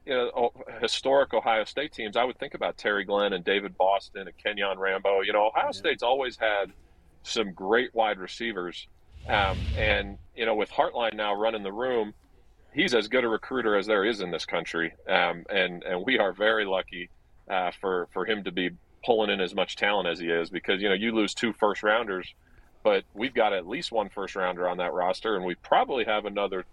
you know, historic Ohio State teams, I would think about Terry Glenn and David Boston and Kenyon Rambo. You know, Ohio State's always had some great wide receivers. Um, and, you know, with Hartline now running the room, he's as good a recruiter as there is in this country. Um, and, and we are very lucky uh, for, for him to be pulling in as much talent as he is, because, you know, you lose two first rounders, but we've got at least one first rounder on that roster. And we probably have another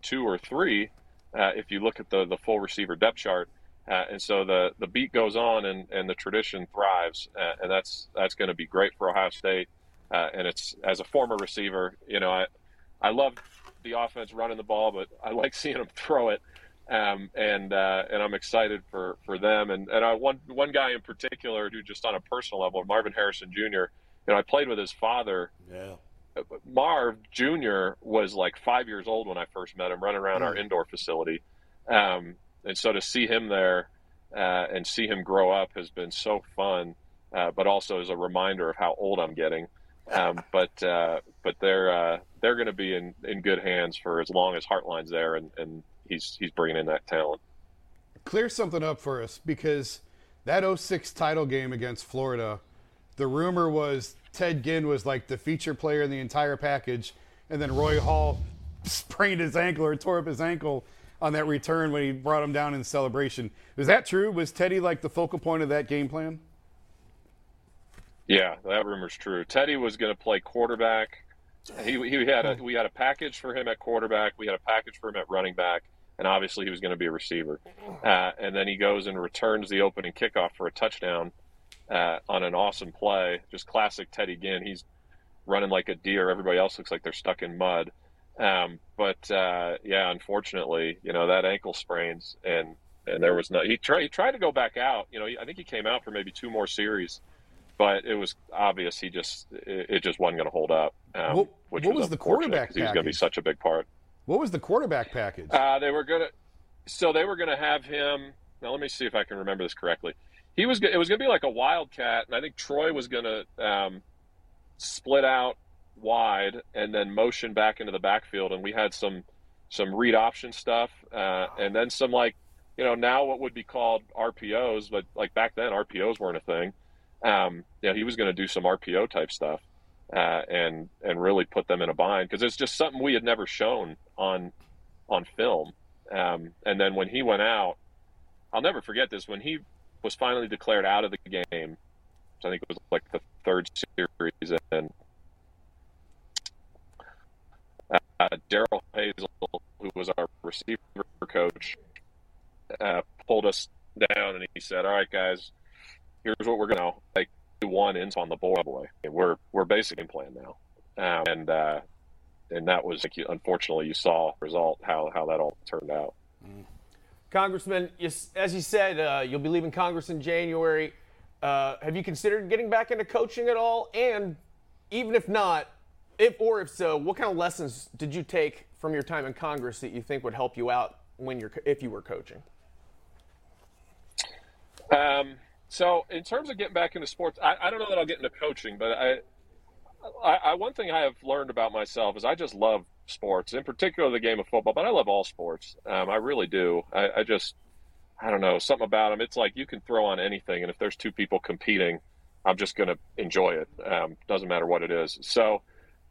two or three. Uh, if you look at the, the full receiver depth chart. Uh, and so the, the beat goes on and, and the tradition thrives. Uh, and that's, that's going to be great for Ohio State. Uh, and it's, as a former receiver, you know, I, I love the offense running the ball, but I like seeing them throw it. Um, and uh, and I'm excited for, for them. And and I one one guy in particular who, just on a personal level, Marvin Harrison Junior You know, I played with his father. Yeah. Marv Junior was like five years old when I first met him, running around mm. our indoor facility. Um, and so to see him there uh, and see him grow up has been so fun, uh, but also is a reminder of how old I'm getting. Um, but uh, but they're uh, they're going to be in, in good hands for as long as Hartline's there, and, and he's he's bringing in that talent. Clear something up for us, because that oh six title game against Florida, the rumor was Ted Ginn was like the feature player in the entire package, and then Roy Hall sprained his ankle or tore up his ankle on that return when he brought him down in celebration. Was that true? Was Teddy like the focal point of that game plan? Yeah, that rumor's true. Teddy was going to play quarterback. He he had a, we had a package for him at quarterback. We had a package for him at running back. And obviously he was going to be a receiver. Uh, and then he goes and returns the opening kickoff for a touchdown uh, on an awesome play. Just classic Teddy Ginn. He's running like a deer. Everybody else looks like they're stuck in mud. Um, but, uh, yeah, unfortunately, you know, that ankle sprains. And, and there was no – he, try, he tried to go back out. You know, I think he came out for maybe two more series. But it was obvious he just it, it just wasn't going to hold up. Um, what which what was, was the quarterback package? He was going to be such a big part. What was the quarterback package? Uh, they were going to, so they were going to have him. Now let me see if I can remember this correctly. He was it was going to be like a wildcat, and I think Troy was going to um, split out wide and then motion back into the backfield. And we had some some read option stuff, uh, and then some, like, you know, now what would be called R P Os, but like back then R P Os weren't a thing. Um, you know, he was going to do some R P O type stuff uh, and and really put them in a bind, because it's just something we had never shown on on film. Um, and then when he went out, I'll never forget this, when he was finally declared out of the game, which I think was like the third series, and uh, Daryl Hazel, who was our receiver coach, uh, pulled us down and he said, "All right, guys, here's what we're going to like do one inch on the board, boy. And we're we're basically in plan now." Um, and uh, and that was, like, unfortunately, you saw the result, how how that all turned out. Mm. Congressman, you, as you said, uh, you'll be leaving Congress in January. Uh, have you considered getting back into coaching at all? And even if not, if or if so, what kind of lessons did you take from your time in Congress that you think would help you out when you're if you were coaching? Um. So in terms of getting back into sports, I, I don't know that I'll get into coaching, but I, I, I, one thing I have learned about myself is I just love sports, in particular the game of football, but I love all sports. Um, I really do. I, I just, I don't know, something about them. It's like you can throw on anything, and if there's two people competing, I'm just going to enjoy it. Um, doesn't matter what it is. So,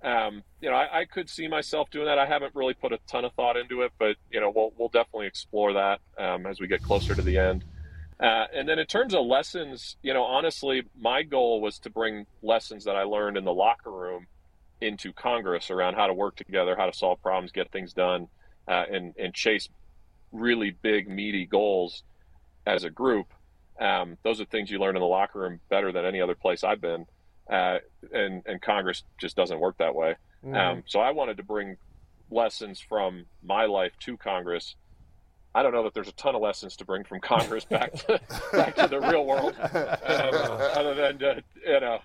um, you know, I, I could see myself doing that. I haven't really put a ton of thought into it, but, you know, we'll we'll definitely explore that um, as we get closer to the end. Uh, and then in terms of lessons, you know, honestly, my goal was to bring lessons that I learned in the locker room into Congress around how to work together, how to solve problems, get things done, uh, and, and chase really big, meaty goals as a group. Um, those are things you learn in the locker room better than any other place I've been. Uh, and, and Congress just doesn't work that way. Mm-hmm. Um, so I wanted to bring lessons from my life to Congress. I don't know that there's a ton of lessons to bring from Congress back to, back to the real world, um, other than to, you know,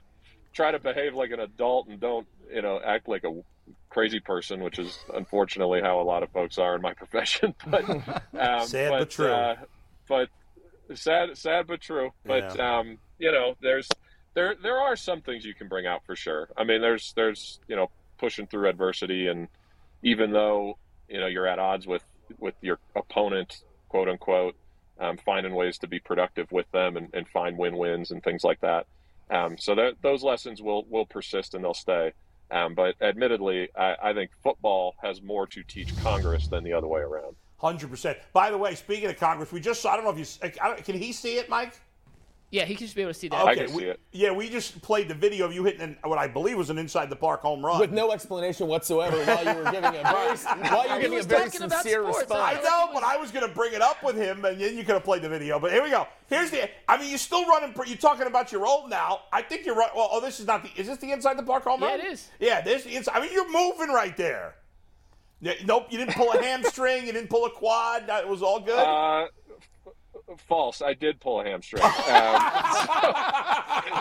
try to behave like an adult and don't, you know, act like a crazy person, which is unfortunately how a lot of folks are in my profession. But um, sad but, but true. Uh, but sad, sad but true. But yeah. um, you know, there's there there are some things you can bring out for sure. I mean, there's there's you know, pushing through adversity, and even though you know you're at odds with. with your opponent, quote unquote, um, finding ways to be productive with them and, and find win-wins and things like that. Um, so that, those lessons will, will persist and they'll stay. Um, but admittedly, I, I think football has more to teach Congress than the other way around. one hundred percent. By the way, speaking of Congress, we just saw, I don't know if you, I don't, can he see it, Mike? Yeah, he can just be able to see that. Okay. I can we, see it. Yeah, we just played the video of you hitting an, what I believe was an inside-the-park home run. With no explanation whatsoever while you were giving a very, while you were giving a very sincere response. I know, but I was going to bring it up with him, and then you could have played the video. But here we go. Here's the – I mean, you're still running – you're talking about your old now. I think you're right. Well, oh, this is not the – is this the inside-the-park home run? Yeah, it is. Yeah, there's the inside – I mean, you're moving right there. Nope, you didn't pull a hamstring. You didn't pull a quad. It was all good? Uh False. I did pull a hamstring. Um,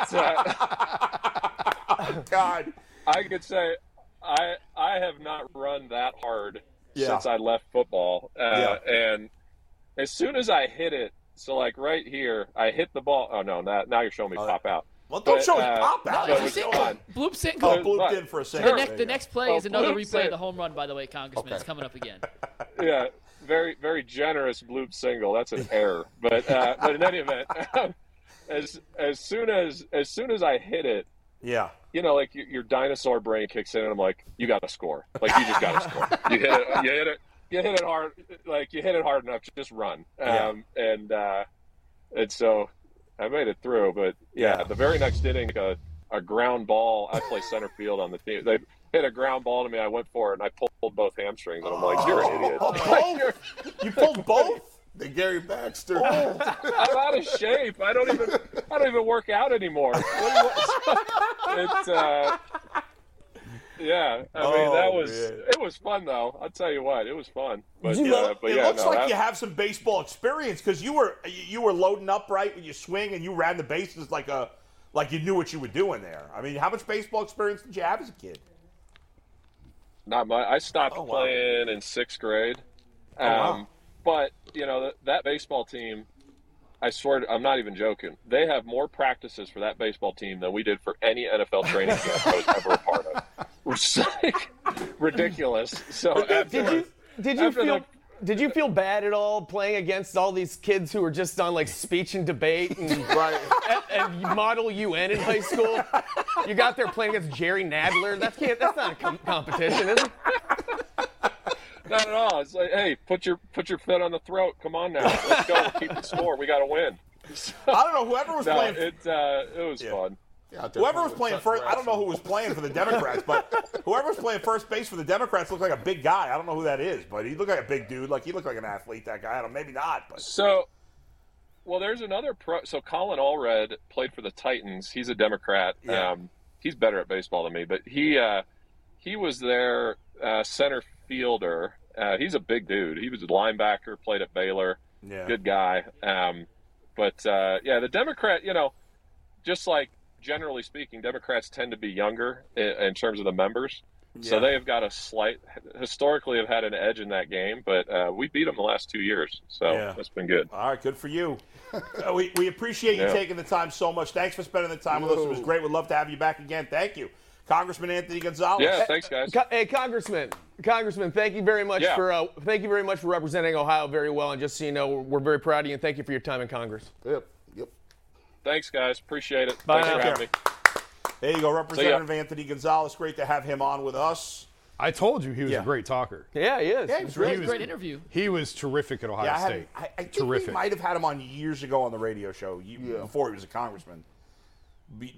so, uh, God, I could say I I have not run that hard yeah. since I left football. Uh, yeah. And as soon as I hit it, so like right here, I hit the ball. Oh no, not, now you're showing me oh, pop out. Well, don't but, show me uh, pop out. No, so bloop single. Oh, blooped but, in for a second. The next, the next play oh, is another replay sing. of the home run. By the way, Congressman, okay. It's coming up again. Yeah. Very, very generous bloop single. That's an error, but uh, but in any event, um, as as soon as as soon as I hit it, yeah, you know, like your, your dinosaur brain kicks in, and I'm like, you got to score, like you just got to score. You hit it, you hit it, you hit it hard, like you hit it hard enough, just run. Um, yeah. And uh, and so I made it through, but yeah, yeah. the very next inning, a, a ground ball. I play center field on the team. They hit a ground ball to me. I went for it, and I pulled both hamstrings. And I'm like, you're an idiot. Oh, you're, you pulled both? The Gary Baxter. Oh, I'm out of shape. I don't even I don't even work out anymore. It's, uh, yeah, I mean, oh, that was man. It was fun, though. I'll tell you what. It was fun. But, you know, uh, but it yeah, looks no, like that, you have some baseball experience because you were, you were loading up, right, when you swing, and you ran the bases like, a, like you knew what you were doing there. I mean, how much baseball experience did you have as a kid? Not my. I stopped oh, wow. playing in sixth grade, um, oh, wow. but you know th- that baseball team. I swear, to, I'm not even joking. They have more practices for that baseball team than we did for any N F L training camp I was ever a part of. It was like ridiculous. So after, did you did you feel the- did you feel bad at all playing against all these kids who were just on like speech and debate and, right. and, and Model U N in high school? You got there playing against Jerry Nadler. That's can't, that's not a com- competition, is it? Not at all. It's like, hey, put your put your foot on the throat. Come on now, let's go. We'll keep the score. We got to win. So, I don't know. Whoever was no, playing, it uh, it was yeah. fun. Yeah, whoever was playing first, I don't know who was playing for the Democrats, but whoever was playing first base for the Democrats looked like a big guy. I don't know who that is, but he looked like a big dude. Like he looked like an athlete. That guy, I don't know, maybe not. But so, well, there's another pro. So Colin Allred played for the Titans. He's a Democrat. Yeah. Um, he's better at baseball than me, but he uh, he was their uh, center fielder. Uh, he's a big dude. He was a linebacker. Played at Baylor. Yeah. Good guy. Um, but uh, yeah, the Democrat. You know, just like. Generally speaking, Democrats tend to be younger in, in terms of the members, yeah. so they have got a slight historically have had an edge in that game. But uh, we beat them the last two years, so yeah. that's been good. All right, good for you. uh, we we appreciate you yeah. taking the time so much. Thanks for spending the time Whoa. with us. It was great. We'd love to have you back again. Thank you, Congressman Anthony Gonzalez. Yeah, thanks, guys. Hey, Congressman, Congressman, thank you very much yeah. for uh, thank you very much for representing Ohio very well. And just so you know, we're very proud of you, and thank you for your time in Congress. Yep. Thanks, guys. Appreciate it. Bye. Thanks for having me. There you go, Representative Anthony Gonzalez. Great to have him on with us. I told you he was yeah. a great talker. Yeah, he is. Yeah, he was really he was, a great interview. He was terrific at Ohio yeah, I had, State. I, I think terrific. We might have had him on years ago on the radio show you, yeah. before he was a congressman.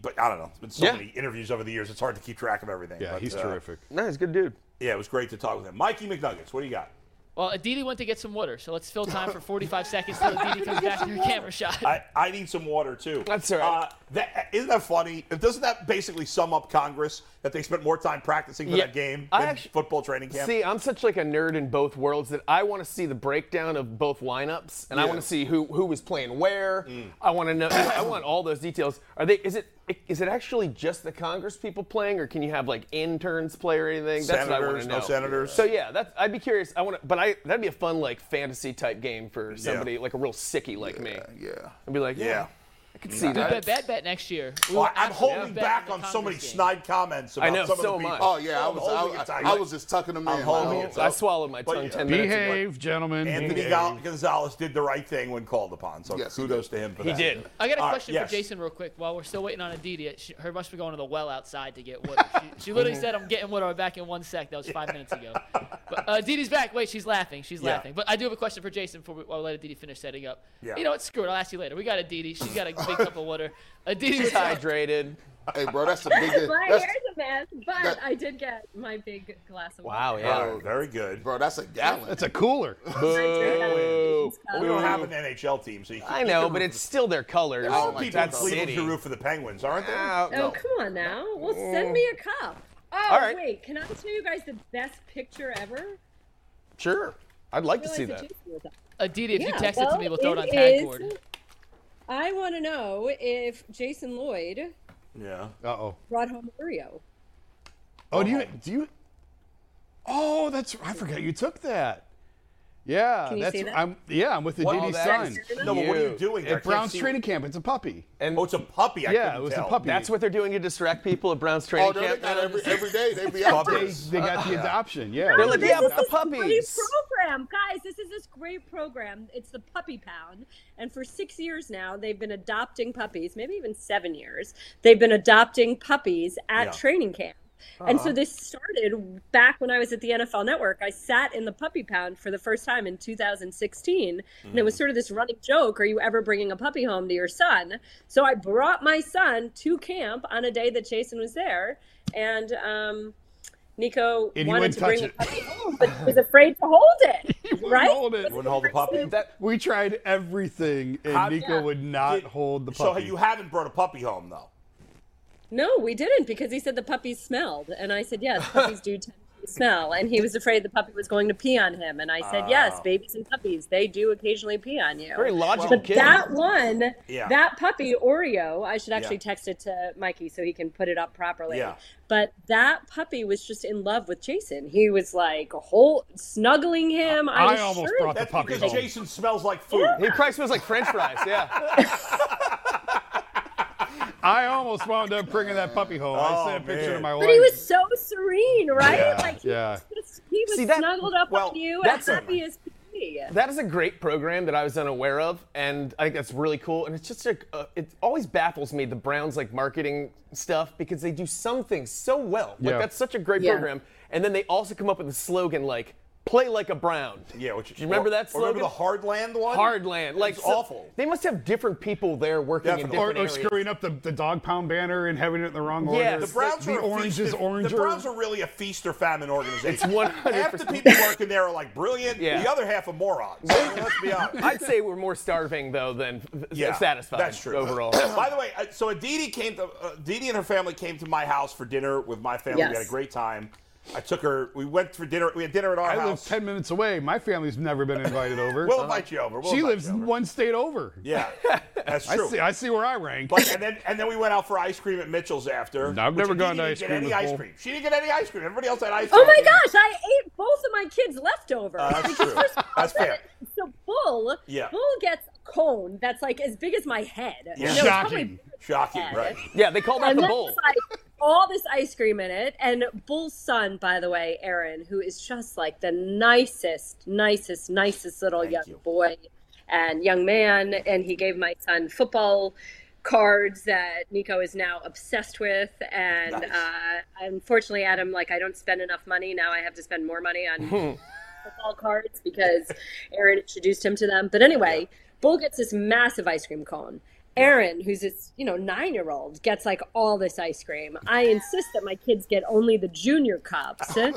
But I don't know. It's been so yeah. many interviews over the years. It's hard to keep track of everything. Yeah, but, he's uh, terrific. No, he's a good dude. Yeah, it was great to talk with him. Mikey McNuggets, what do you got? Well, Aditi went to get some water, so let's fill time for forty-five seconds till Aditi comes back to your camera shot. I, I need some water, too. That's all right. Uh, that, isn't that funny? Doesn't that basically sum up Congress, that they spent more time practicing for yeah, that game I than actually, football training camp? See, I'm such like a nerd in both worlds that I want to see the breakdown of both lineups, and yeah. I want to see who, who was playing where. Mm. I want to know. I want all those details. Are they? Is it? Is it actually just the Congress people playing, or can you have like interns play or anything? That's senators, what I want to know. No senators. So yeah, that's, I'd be curious. I want, but I that'd be a fun like fantasy type game for somebody yeah. like a real sickie like yeah, me. Yeah, I'd be like, yeah, yeah. I could see yeah. that. Bet, bet, bet next year. We well, I'm holding back on Congress so many game. snide comments. About I know some so of the much. Oh yeah, I was, I, I, I was just tucking them in. I'm holding it. I swallowed my tongue but, ten behave, minutes. Behave, gentlemen. Anthony behave. Gonzalez did the right thing when called upon. So yes, kudos to him for he that. He did. I got a question right, yes. for Jason real quick. While we're still waiting on Aditi, she, her must be going to the well outside to get water. She, she literally said, "I'm getting water back in one sec." That was five minutes ago. But uh, Aditi's back. Wait, she's laughing. She's yeah. laughing. But I do have a question for Jason before we I'll let Aditi finish setting up. Yeah. You know what? Screw it. I'll ask you later. We got Aditi. She's got a. Big cup of water. Aditi was hydrated. Hey, bro, that's a big. My hair's a mess, but that, I did get my big glass of wow, water. Wow, yeah, oh, very good, bro. That's a gallon. That's a cooler. Boo. Well, we don't have an N H L team, so you. Can, I know, you can but it's still their colors. Oh, people that city. Who root for the Penguins, aren't they? Oh, no. Come on now. Well, send me a cup. Oh, all right. Wait, can I show you guys the best picture ever? Sure, I'd like to see that. that. Aditi, if yeah, you text well, it to me, we'll throw it, it on tag board. I want to know if Jason Lloyd yeah. Uh-oh. brought home a Oreo. Oh, do you – do you? Oh, that's – I forgot you took that. Yeah. Can you that's, see that? I'm, yeah, I'm with the Diddy's son. No, but what are you doing there? At Brown's training camp. It's a puppy. And, oh, it's a puppy. I yeah, couldn't it was tell. a puppy. That's what they're doing to distract people at Brown's training oh, no, camp? They got every, every day they be out there. They, they got uh, the adoption, yeah. No, they're like, yeah, the puppies. This is a great program. Guys, this is this great program. It's the Puppy Pound. And for six years now, they've been adopting puppies, maybe even seven years. They've been adopting puppies at yeah. training camp. Uh-huh. And so this started back when I was at the N F L Network. I sat in the Puppy Pound for the first time in two thousand sixteen, mm-hmm. and it was sort of this running joke, are you ever bringing a puppy home to your son? So I brought my son to camp on a day that Jason was there, and um, Nico and wanted to bring it. the puppy home, but he was afraid to hold it. He wouldn't right? hold it. Wouldn't hold the puppy. That, we tried everything, and How, Nico yeah. would not Did, hold the puppy. So you haven't brought a puppy home, though? No, we didn't, because he said the puppies smelled. And I said, yes, puppies do tend to smell. And he was afraid the puppy was going to pee on him. And I said, uh, yes, babies and puppies, they do occasionally pee on you. Very logical kid. But that one, yeah. that puppy, Oreo, I should actually yeah. text it to Mikey so he can put it up properly. Yeah. But that puppy was just in love with Jason. He was like whole snuggling him. Uh, I, was I almost sure brought the puppy home. That's because Jason smells like food. Yeah. He probably smells like French fries, yeah. I almost wound up bringing that puppy home. Oh, I sent a picture man. to my wife. But he was so serene, right? Yeah, like he, yeah. was just, he was See, that, snuggled up well, on you and happy a, as can be. That is a great program that I was unaware of, and I think that's really cool. And it's just a, uh, it always baffles me, the Browns, like, marketing stuff, because they do some things so well. Like, yeah. that's such a great yeah. program. And then they also come up with a slogan like, play like a Brown. Yeah, which do you remember or, that slogan? Remember the Hardland one? Hardland, like so, awful. They must have different people there working Definitely. in different or, areas. Or screwing up the, the dog pound banner and having it in the wrong yeah, order. The Browns like, are the orange is orange. The Browns are really a feast or famine organization. It's one hundred percent Half the people working there are like brilliant. Yeah. The other half are morons. So let's be honest. I'd say we're more starving though than yeah, satisfied. That's true. Overall. By the way, so Aditi came to uh, Aditi and her family came to my house for dinner with my family. Yes. We had a great time. I took her, we went for dinner, we had dinner at our I house. I live ten minutes away. My family's never been invited over. We'll invite you over. We'll she lives over. one state over. Yeah, that's true. I see, I see where I rank. But, and, then, and then we went out for ice cream at Mitchell's after. No, I've never gone to ice cream. Any ice cream. She didn't get any ice cream. Everybody else had ice cream. Oh my gosh, I ate both of my kids' leftovers. Uh, that's true. That's fair. So Bull, yeah. Bull gets a cone that's like as big as my head. Yeah. You know, Shocking. Shocking, head. Right. Yeah, they call that the Bull. All this ice cream in it, and Bull's son, by the way, Aaron, who is just like the nicest, nicest, nicest little Thank young you. boy and young man, and he gave my son football cards that Nico is now obsessed with, and nice. uh, unfortunately, Adam, like I don't spend enough money, now I have to spend more money on football cards because Aaron introduced him to them, but anyway, yeah. Bull gets this massive ice cream cone. Aaron, who's this, you know, nine-year-old, gets, like, all this ice cream. I insist that my kids get only the junior cups. They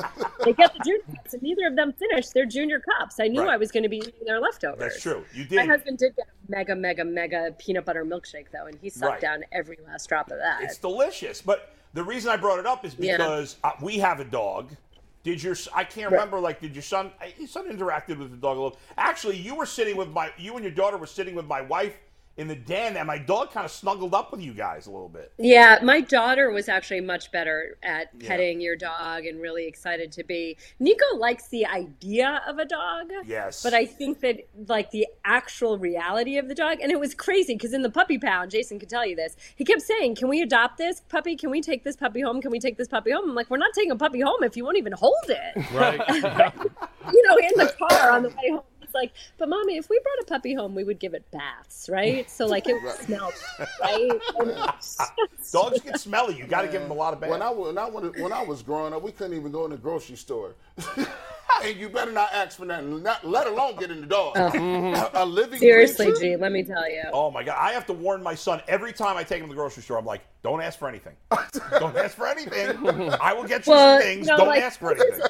get the junior cups, and neither of them finished their junior cups. I knew right. I was going to be eating their leftovers. That's true. You did. My husband did get a mega, mega, mega peanut butter milkshake, though, and he sucked right. down every last drop of that. It's delicious. But the reason I brought it up is because yeah. we have a dog. Did your I can't remember like did your son your son interacted with the dog a little? Actually, you were sitting with my you and your daughter were sitting with my wife in the den, and my dog kind of snuggled up with you guys a little bit. Yeah, my daughter was actually much better at petting yeah. your dog and really excited to be. Nico likes the idea of a dog. Yes. But I think that, like, the actual reality of the dog, and it was crazy because in the puppy pound, Jason could tell you this, he kept saying, can we adopt this puppy? Can we take this puppy home? Can we take this puppy home? I'm like, we're not taking a puppy home if you won't even hold it. Right. You know, in the car on the way home. Like, but mommy, if we brought a puppy home, we would give it baths, right? So like it right. smelled, right? Dogs get smelly. You got to give them a lot of baths. When I when I when I was growing up, we couldn't even go in the grocery store, and you better not ask for nothing, not, let alone get in the dog. Oh. A, a living seriously, creature? G. Let me tell you. Oh my God, I have to warn my son every time I take him to the grocery store. I'm like, don't ask for anything. Don't ask for anything. I will get you well, some things. You know, don't like, ask for anything.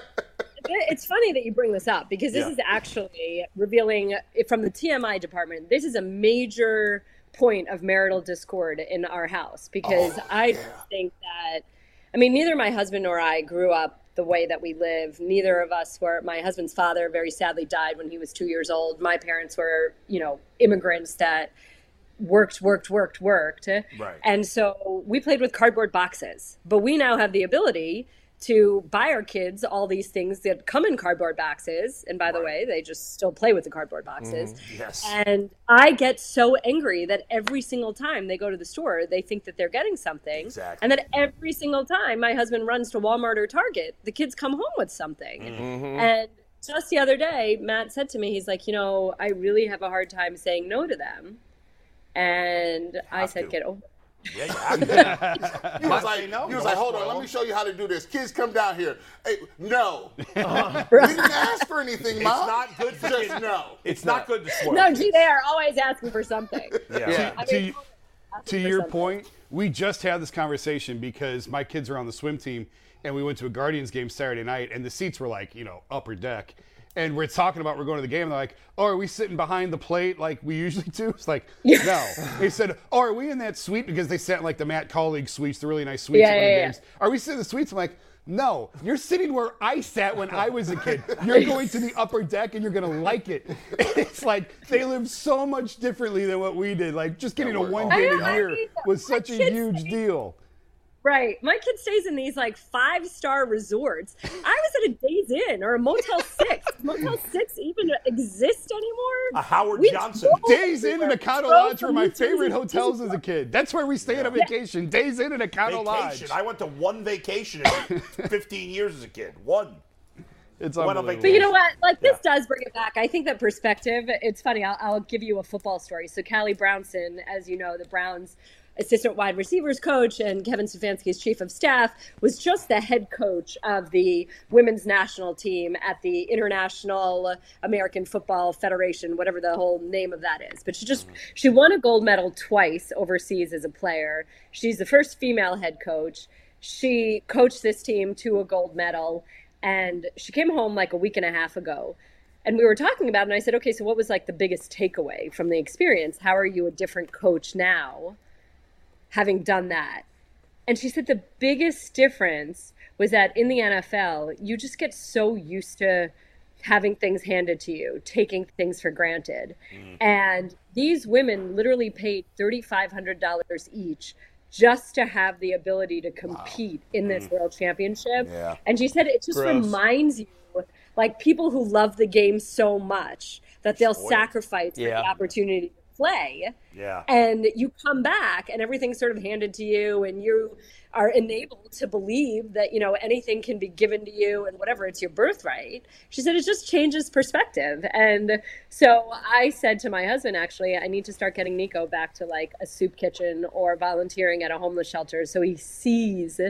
It's funny that you bring this up because this yeah. is actually revealing from the T M I department. This is a major point of marital discord in our house because oh, I yeah. think that, I mean, neither my husband nor I grew up the way that we live. Neither of us were, my husband's father very sadly died when he was two years old. My parents were, you know, immigrants that worked, worked, worked, worked. Right. And so we played with cardboard boxes, but we now have the ability to buy our kids all these things that come in cardboard boxes. And by right. the way, they just still play with the cardboard boxes. Mm, yes. And I get so angry that every single time they go to the store, they think that they're getting something. Exactly. And that every single time my husband runs to Walmart or Target, the kids come home with something. Mm-hmm. And just the other day, Matt said to me, he's like, you know, I really have a hard time saying no to them. And I, I said, do. get over it. Yeah, yeah. He was like, you know, he was like, hold on, let me show you how to do this. Kids, come down here. Hey, no. Uh, we didn't ask for anything, Mom. It's not good for kids. No. It's, it's not, not good to swear. No, gee, they are always asking for something. Yeah. yeah. I mean, to, to your something. point, we just had this conversation because my kids are on the swim team, and we went to a Guardians game Saturday night, and the seats were like, you know, upper deck. And we're talking about we're going to the game, and they're like, oh, are we sitting behind the plate like we usually do? It's like, yeah. no. They said, oh, are we in that suite? Because they sat in, like, the Matt Colleague suites, the really nice suites yeah, at one yeah, of the yeah. games. Are we sitting in the suites? I'm like, no, you're sitting where I sat when I was a kid. You're going to the upper deck, and you're going to like it. It's like they live so much differently than what we did. Like, just getting a one game a year was such a huge deal. Right. My kid stays in these, like, five-star resorts. I was at a Days Inn or a Motel six. Motel six even exist anymore? A Howard we Johnson. Days Inn and Econo Lodge were my favorite hotels as a kid. That's where we stayed yeah. on vacation. Yeah. Days Inn and Econo Lodge. I went to one vacation in fifteen years as a kid. One. It's unbelievable. But you know what? Like, this yeah. does bring it back. I think that perspective, it's funny. I'll, I'll give you a football story. So Callie Brownson, as you know, the Browns' assistant wide receivers coach and Kevin Stefanski's chief of staff, was just the head coach of the women's national team at the International American Football Federation, whatever the whole name of that is. But she just, she won a gold medal twice overseas as a player. She's the first female head coach. She coached this team to a gold medal, and she came home like a week and a half ago. And we were talking about it, and I said, okay, so what was like the biggest takeaway from the experience? How are you a different coach now, having done that? And she said the biggest difference was that in the N F L, you just get so used to having things handed to you, taking things for granted. Mm. And these women literally paid thirty-five hundred dollars each just to have the ability to compete wow. in this mm. world championship. Yeah. And she said it just Gross. reminds you, like, people who love the game so much that they'll Boy. sacrifice yeah. for the opportunity to play. Yeah. And you come back and everything's sort of handed to you, and you are enabled to believe that, you know, anything can be given to you and whatever, it's your birthright. She said it just changes perspective. And so I said to my husband, actually, I need to start getting Nico back to like a soup kitchen or volunteering at a homeless shelter so he sees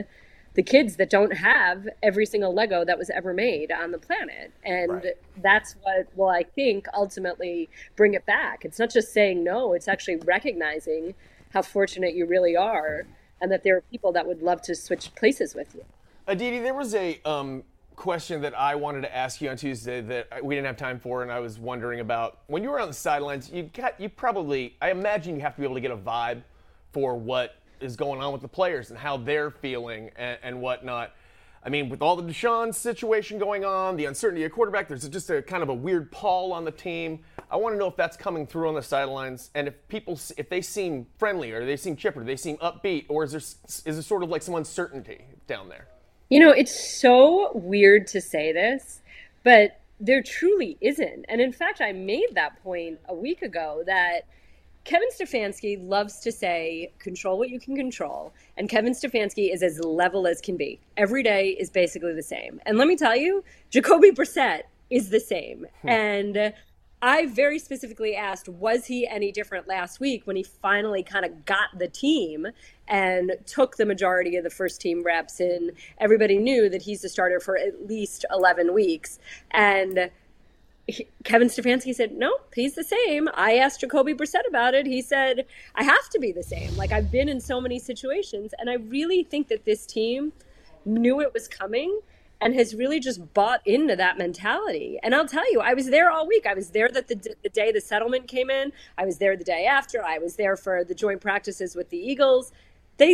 the kids that don't have every single Lego that was ever made on the planet. And right. that's what will, I think, ultimately bring it back. It's not just saying no, it's actually recognizing how fortunate you really are, and that there are people that would love to switch places with you. Aditi, there was a um, question that I wanted to ask you on Tuesday that we didn't have time for, and I was wondering about. When you were on the sidelines, you got you probably, I imagine you have to be able to get a vibe for what is going on with the players and how they're feeling and, and whatnot. I mean, with all the Deshaun situation going on, the uncertainty of quarterback, there's just a kind of a weird pall on the team. I want to know if that's coming through on the sidelines, and if people, if they seem friendly, or they seem chipper, they seem upbeat, or is there is there sort of like some uncertainty down there? You know, it's so weird to say this, but there truly isn't. And in fact, I made that point a week ago that Kevin Stefanski loves to say, control what you can control. And Kevin Stefanski is as level as can be. Every day is basically the same. And let me tell you, Jacoby Brissett is the same. Hmm. And I very specifically asked, was he any different last week when he finally kind of got the team and took the majority of the first team reps? And everybody knew that he's the starter for at least eleven weeks. And Kevin Stefanski said, nope, he's the same. I asked Jacoby Brissett about it. He said, I have to be the same. Like, I've been in so many situations. And I really think that this team knew it was coming and has really just bought into that mentality. And I'll tell you, I was there all week. I was there that the, the day the settlement came in. I was there the day after. I was there for the joint practices with the Eagles. They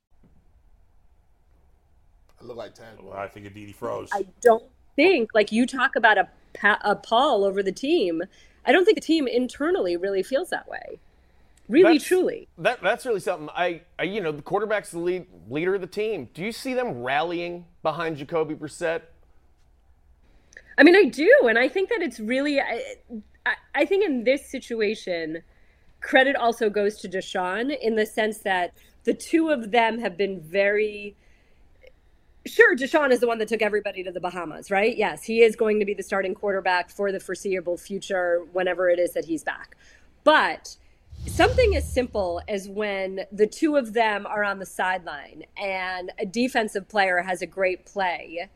I look like Tango. Well, I think Aditi froze. I don't think, like, you talk about a, pa- a pall over the team. I don't think the team internally really feels that way. Really, that's, truly. That That's really something. I, I, you know, the quarterback's the lead, leader of the team. Do you see them rallying behind Jacoby Brissett? I mean, I do. And I think that it's really, I, I, I think in this situation, credit also goes to Deshaun in the sense that the two of them have been very, sure, Deshaun is the one that took everybody to the Bahamas, right? Yes, he is going to be the starting quarterback for the foreseeable future whenever it is that he's back. But something as simple as when the two of them are on the sideline and a defensive player has a great play,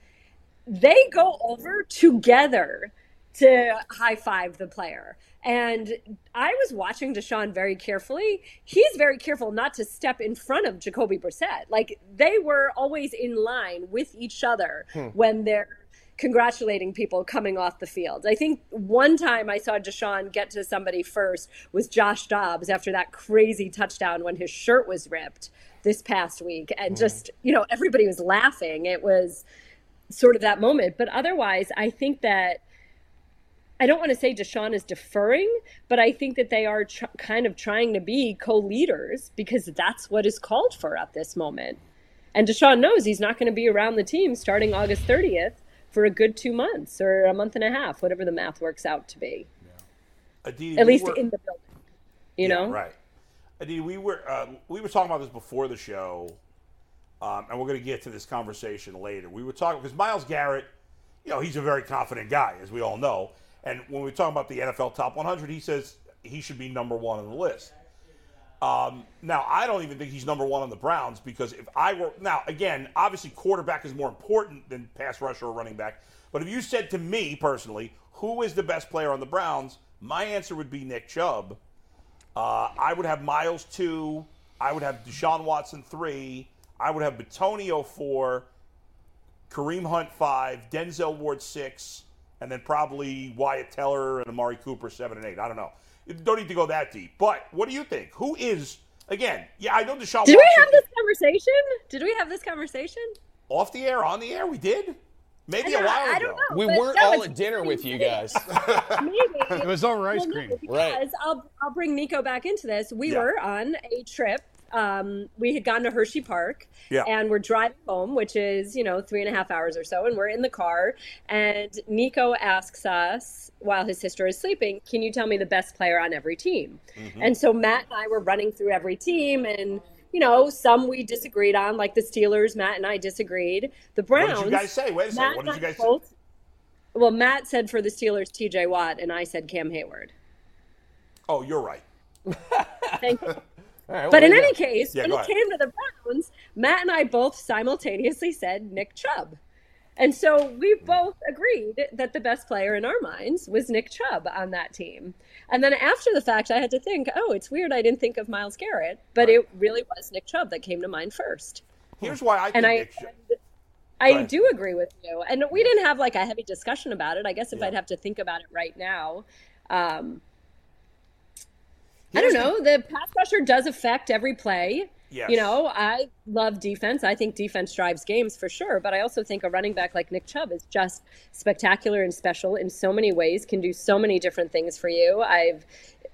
they go over together to high-five the player. And I was watching Deshaun very carefully. He's very careful not to step in front of Jacoby Brissett. Like, they were always in line with each other hmm. when they're congratulating people coming off the field. I think one time I saw Deshaun get to somebody first was Josh Dobbs after that crazy touchdown when his shirt was ripped this past week. And hmm. just, you know, everybody was laughing. It was sort of that moment. But otherwise, I think that, I don't want to say Deshaun is deferring, but I think that they are tr- kind of trying to be co-leaders, because that's what is called for at this moment. And Deshaun knows he's not going to be around the team starting August thirtieth for a good two months or a month and a half, whatever the math works out to be. Yeah. Aditi, at least were, in the building, you yeah, know? Right. Aditi, we were, uh, we were talking about this before the show, um, and we're going to get to this conversation later. We were talking, because Myles Garrett, you know, he's a very confident guy, as we all know. And when we talk about the N F L Top one hundred, he says he should be number one on the list. Um, now, I don't even think he's number one on the Browns, because if I were – now, again, obviously quarterback is more important than pass rusher or running back. But if you said to me personally, who is the best player on the Browns, my answer would be Nick Chubb. Uh, I would have Myles two. I would have Deshaun Watson three. I would have Bitonio four. Kareem Hunt five. Denzel Ward six. And then probably Wyatt Teller and Amari Cooper seven and eight. I don't know. Don't need to go that deep. But what do you think? Who is, again, yeah, I know Deshaun Did Watson. Did we have this conversation? Did we have this conversation? Off the air, on the air, we did. Maybe I know, a while I ago. Don't know, we weren't all at dinner with you guys. Maybe. It was over ice well, cream. No, because right. I'll, I'll bring Nico back into this. We yeah. were on a trip. Um, we had gone to Hershey Park yeah. and we're driving home, which is, you know, three and a half hours or so. And we're in the car, and Nico asks us while his sister is sleeping, can you tell me the best player on every team? Mm-hmm. And so Matt and I were running through every team, and, you know, some we disagreed on, like the Steelers. Matt and I disagreed. The Browns. What did you guys say? Wait a second. What did you guys both, say? Well, Matt said for the Steelers, T J Watt, and I said Cam Hayward. Oh, you're right. Thank you. Right, well, but in any case, yeah, when it ahead. came to the Browns, Matt and I both simultaneously said Nick Chubb. And so we both agreed that the best player in our minds was Nick Chubb on that team. And then after the fact, I had to think, oh, it's weird I didn't think of Myles Garrett. But right. it really was Nick Chubb that came to mind first. Here's why I think and I, Nick Chubb. I do agree with you. And we didn't have like a heavy discussion about it. I guess if yeah. I'd have to think about it right now. Um I don't know. The pass rusher does affect every play. Yes. You know, I love defense. I think defense drives games for sure. But I also think a running back like Nick Chubb is just spectacular and special in so many ways, can do so many different things for you. I've,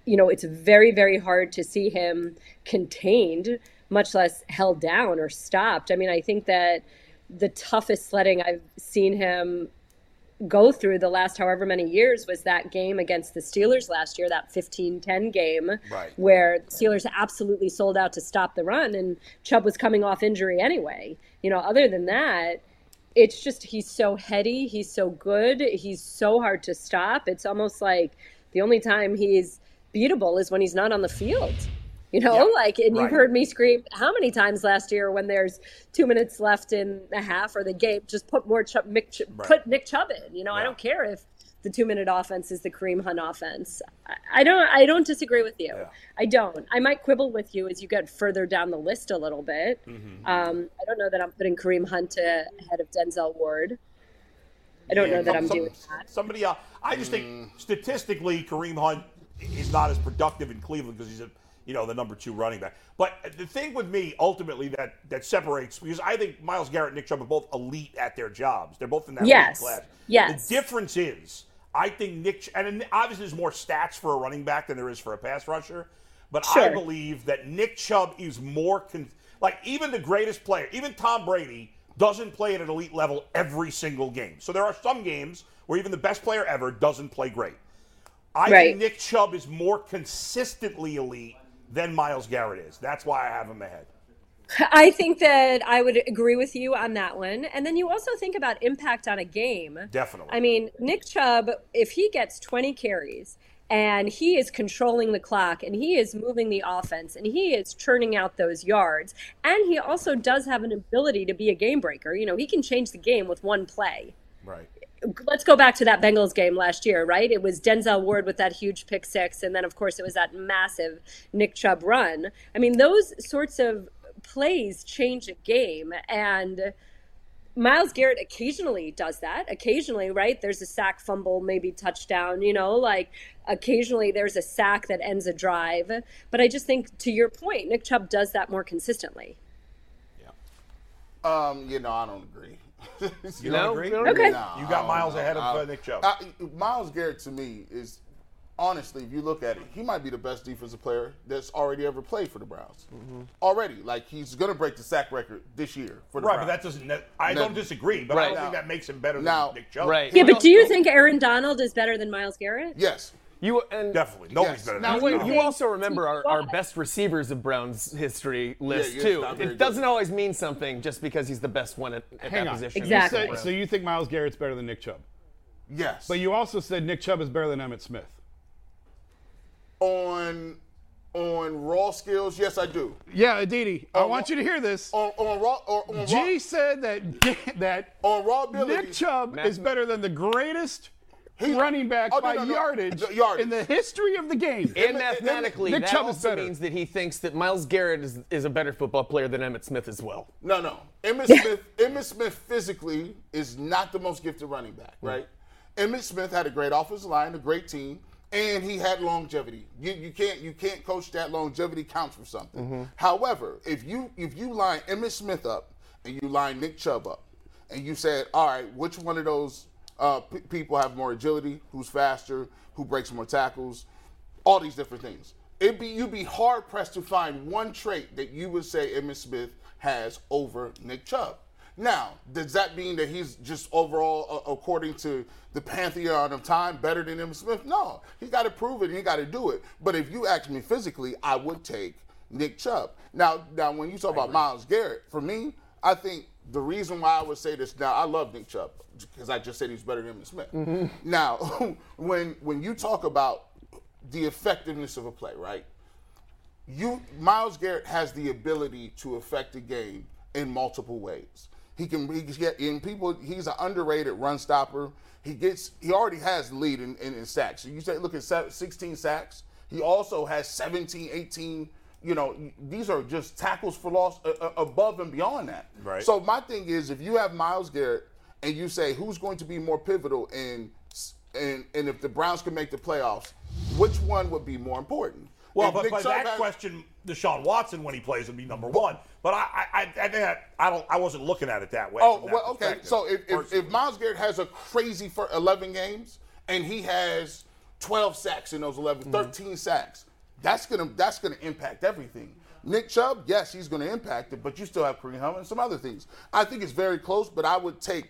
you know, it's very, very hard to see him contained, much less held down or stopped. I mean, I think that the toughest sledding I've seen him go through the last however many years was that game against the Steelers last year, that fifteen ten game, right. where the Steelers absolutely sold out to stop the run, and Chubb was coming off injury anyway. You know, other than that, it's just he's so heady, he's so good, he's so hard to stop. It's almost like the only time he's beatable is when he's not on the field. You know, yep. like, and right. you've heard me scream how many times last year when there's two minutes left in a half or the game, just put more Chubb, Nick Chubb, right. put Nick Chubb in. You know, yeah. I don't care if the two-minute offense is the Kareem Hunt offense. I don't, I don't disagree with you. Yeah. I don't. I might quibble with you as you get further down the list a little bit. Mm-hmm. Um, I don't know that I'm putting Kareem Hunt ahead of Denzel Ward. I don't yeah, know that some, I'm doing that. Somebody else. I just think mm. statistically Kareem Hunt is not as productive in Cleveland because he's a – you know, the number two running back. But the thing with me, ultimately, that that separates, because I think Myles Garrett and Nick Chubb are both elite at their jobs. They're both in that yes. class. Yes. The difference is, I think Nick, and obviously there's more stats for a running back than there is for a pass rusher, but sure. I believe that Nick Chubb is more, con- like, even the greatest player, even Tom Brady, doesn't play at an elite level every single game. So there are some games where even the best player ever doesn't play great. I right. think Nick Chubb is more consistently elite than Myles Garrett is. That's why I have him ahead. I think that I would agree with you on that one. And then you also think about impact on a game. Definitely. I mean, Nick Chubb, if he gets twenty carries and he is controlling the clock and he is moving the offense and he is churning out those yards, and he also does have an ability to be a game breaker. You know, he can change the game with one play. Right. Let's go back to that Bengals game last year, right? It was Denzel Ward with that huge pick six, and then, of course, it was that massive Nick Chubb run. I mean, those sorts of plays change a game, and Myles Garrett occasionally does that. Occasionally, right, there's a sack, fumble, maybe touchdown, you know, like occasionally there's a sack that ends a drive. But I just think, to your point, Nick Chubb does that more consistently. Yeah. Um, you know, I don't agree. You know? Agree? Okay. No, you got Myles ahead of uh, Nick Chubb. I, Myles Garrett, to me, is honestly, if you look at it, he might be the best defensive player that's already ever played for the Browns. Mm-hmm. Already. Like, he's going to break the sack record this year for the right, Browns. Right, but that doesn't that, – I no, don't disagree, but right. I don't now, think that makes him better now, than Nick Chubb. Right. Yeah, but do you think Aaron Donald is better than Myles Garrett? Yes. You and definitely nobody's yes. better than now, you, no. You also remember our, our best receivers of Brown's history list yeah, too. It doesn't good. always mean something just because he's the best one at, at Hang that on. position. Exactly. So, so you think Myles Garrett's better than Nick Chubb? Yes. But you also said Nick Chubb is better than Emmitt Smith. On on raw skills, yes, I do. Yeah, Aditi, on I want raw, you to hear this. On, on raw, or, on G raw, said that that on raw ability, Nick Chubb Matt, is better than the greatest. He's running back oh, by no, no, yardage, no. yardage in the history of the game. And mathematically, Nick that Chubb also means that he thinks that Myles Garrett is, is a better football player than Emmitt Smith as well. No, no. Emmitt Smith, Emmitt Smith physically is not the most gifted running back, right? Mm-hmm. Emmitt Smith had a great offensive line, a great team, and he had longevity. You, you can't you can't coach that. Longevity counts for something. Mm-hmm. However, if you if you line Emmitt Smith up and you line Nick Chubb up, and you said, all right, which one of those Uh, p- people have more agility, who's faster, who breaks more tackles, all these different things. It'd be you'd be hard pressed to find one trait that you would say Emmitt Smith has over Nick Chubb. Now, does that mean that he's just overall, uh, according to the pantheon of time, better than Emmitt Smith? No, he got to prove it and he got to do it. But if you ask me physically, I would take Nick Chubb. Now, now when you talk about Myles Garrett, for me, I think the reason why I would say this now, I love Nick Chubb because I just said he's better than Emmitt Smith. Mm-hmm. Now, when when you talk about the effectiveness of a play, right? You Myles Garrett has the ability to affect the game in multiple ways. He can he get in people. He's an underrated run stopper. He gets he already has the lead in, in, in sacks. So you say look at sixteen sacks. He also has seventeen, eighteen. You know, these are just tackles for loss uh, above and beyond that. Right. So my thing is, if you have Myles Garrett and you say who's going to be more pivotal in, and and if the Browns can make the playoffs, which one would be more important? Well, if but by that has, question, Deshaun Watson when he plays would be number one. But I I, I, think I, I don't I wasn't looking at it that way. Oh that well, okay. So if if, if Myles Garrett has a crazy for eleven games and he has twelve sacks in those eleven, mm-hmm. thirteen sacks. That's gonna that's gonna impact everything. Nick Chubb, yes, he's gonna impact it, but you still have Kareem Hunt and some other things. I think it's very close, but I would take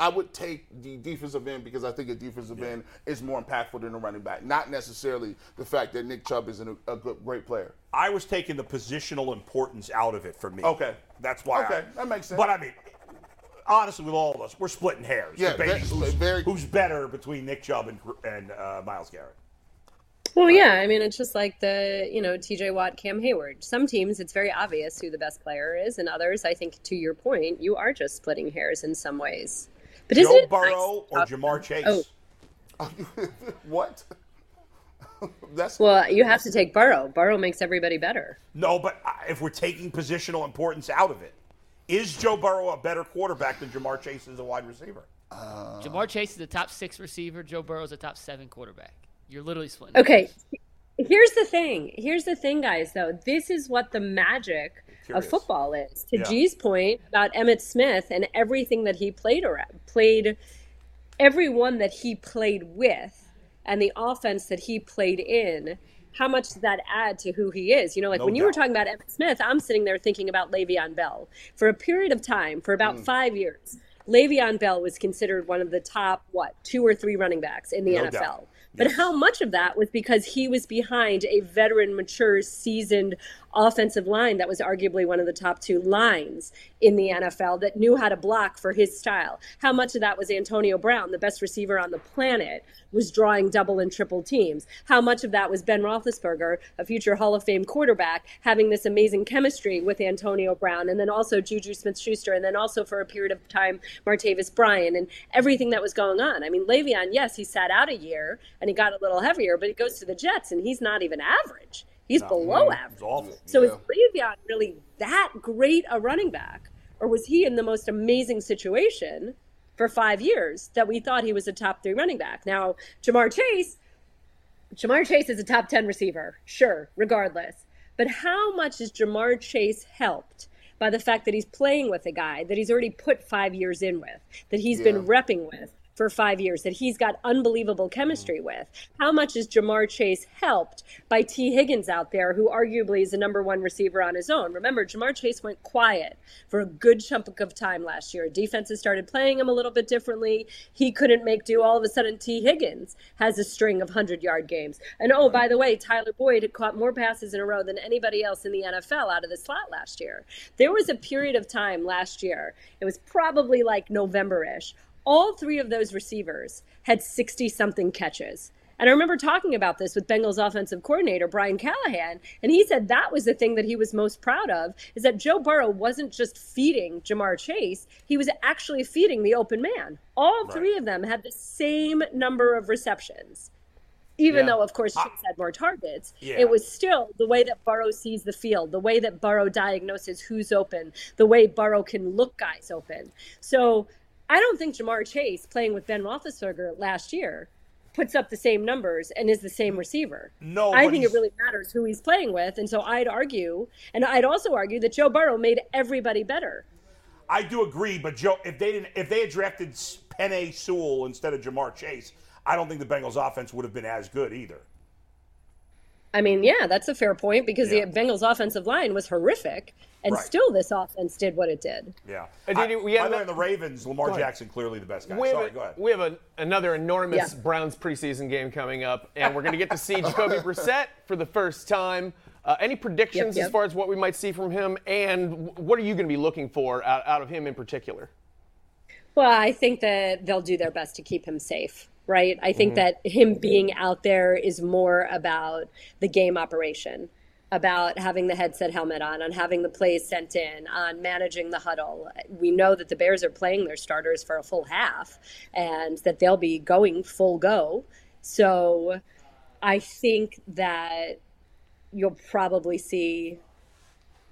I would take the defensive end because I think a defensive yeah. end is more impactful than a running back. Not necessarily the fact that Nick Chubb is a, a good, great player. I was taking the positional importance out of it for me. Okay, that's why. Okay, I, that makes sense. But I mean, honestly, with all of us, we're splitting hairs. Yeah, very, who's, very, who's better between Nick Chubb and and uh, Myles Garrett? Well, yeah, I mean, it's just like the, you know, T J Watt, Cam Hayward. Some teams, it's very obvious who the best player is, and others, I think, to your point, you are just splitting hairs in some ways. But Joe isn't Burrow nice or Ja'Marr Chase? Oh. What? That's well, you have to take Burrow. Burrow makes everybody better. No, but if we're taking positional importance out of it, is Joe Burrow a better quarterback than Ja'Marr Chase as a wide receiver? Uh... Ja'Marr Chase is a top six receiver. Joe Burrow is a top seven quarterback. You're literally splitting. Okay, those. Here's the thing. Here's the thing, guys, though. This is what the magic of football is. To yeah. G's point about Emmitt Smith and everything that he played around, played everyone that he played with and the offense that he played in, how much does that add to who he is? You know, like no when doubt. you were talking about Emmitt Smith, I'm sitting there thinking about Le'Veon Bell. For a period of time, for about mm. five years, Le'Veon Bell was considered one of the top, what, two or three running backs in the no N F L. Doubt. But yes. how much of that was because he was behind a veteran, mature, seasoned offensive line that was arguably one of the top two lines in the N F L that knew how to block for his style? How much of that was Antonio Brown, the best receiver on the planet, was drawing double and triple teams? How much of that was Ben Roethlisberger, a future Hall of Fame quarterback, having this amazing chemistry with Antonio Brown, and then also Juju Smith-Schuster, and then also for a period of time, Martavis Bryant, and everything that was going on? I mean, Le'Veon, yes, he sat out a year, and he got a little heavier, but he goes to the Jets, and he's not even average. He's not below really average. Awful, so yeah. is Le'Veon really that great a running back, or was he in the most amazing situation for five years that we thought he was a top three running back? Now, Ja'Marr Chase, Ja'Marr Chase is a top ten receiver, sure, regardless. But how much has Ja'Marr Chase helped by the fact that he's playing with a guy that he's already put five years in with, that he's yeah. been repping with for five years, that he's got unbelievable chemistry mm-hmm. with. How much is Ja'Marr Chase helped by T. Higgins out there, who arguably is the number one receiver on his own? Remember, Ja'Marr Chase went quiet for a good chunk of time last year. Defenses started playing him a little bit differently. He couldn't make do. All of a sudden, T. Higgins has a string of one hundred-yard games. And, oh, by the way, Tyler Boyd had caught more passes in a row than anybody else in the N F L out of the slot last year. There was a period of time last year, it was probably like November-ish, all three of those receivers had sixty-something catches. And I remember talking about this with Bengals offensive coordinator Brian Callahan, and he said that was the thing that he was most proud of, is that Joe Burrow wasn't just feeding Ja'Marr Chase, he was actually feeding the open man. All right. three of them had the same number of receptions. Even yeah. though, of course, Chase I, had more targets, yeah. it was still the way that Burrow sees the field, the way that Burrow diagnoses who's open, the way Burrow can look guys open. So I don't think Ja'Marr Chase, playing with Ben Roethlisberger last year, puts up the same numbers and is the same receiver. No, I think it really matters who he's playing with, and so I'd argue, and I'd also argue that Joe Burrow made everybody better. I do agree, but Joe, if they didn't, if they had drafted Penei Sewell instead of Ja'Marr Chase, I don't think the Bengals' offense would have been as good either. I mean, yeah, that's a fair point, because yeah. the Bengals' offensive line was horrific, and right. still this offense did what it did. Yeah. I, I, we by the way, the Ravens, Lamar Jackson, clearly the best guy. We Sorry, a, go ahead. We have a, another enormous yeah. Browns preseason game coming up, and we're going to get to see Jacoby Brissett for the first time. Uh, any predictions yep, yep. as far as what we might see from him, and what are you going to be looking for out, out of him in particular? Well, I think that they'll do their best to keep him safe. Right. I think mm-hmm. that him being out there is more about the game operation, about having the headset helmet on, on having the plays sent in, on managing the huddle. We know that the Bears are playing their starters for a full half and that they'll be going full go. So I think that you'll probably see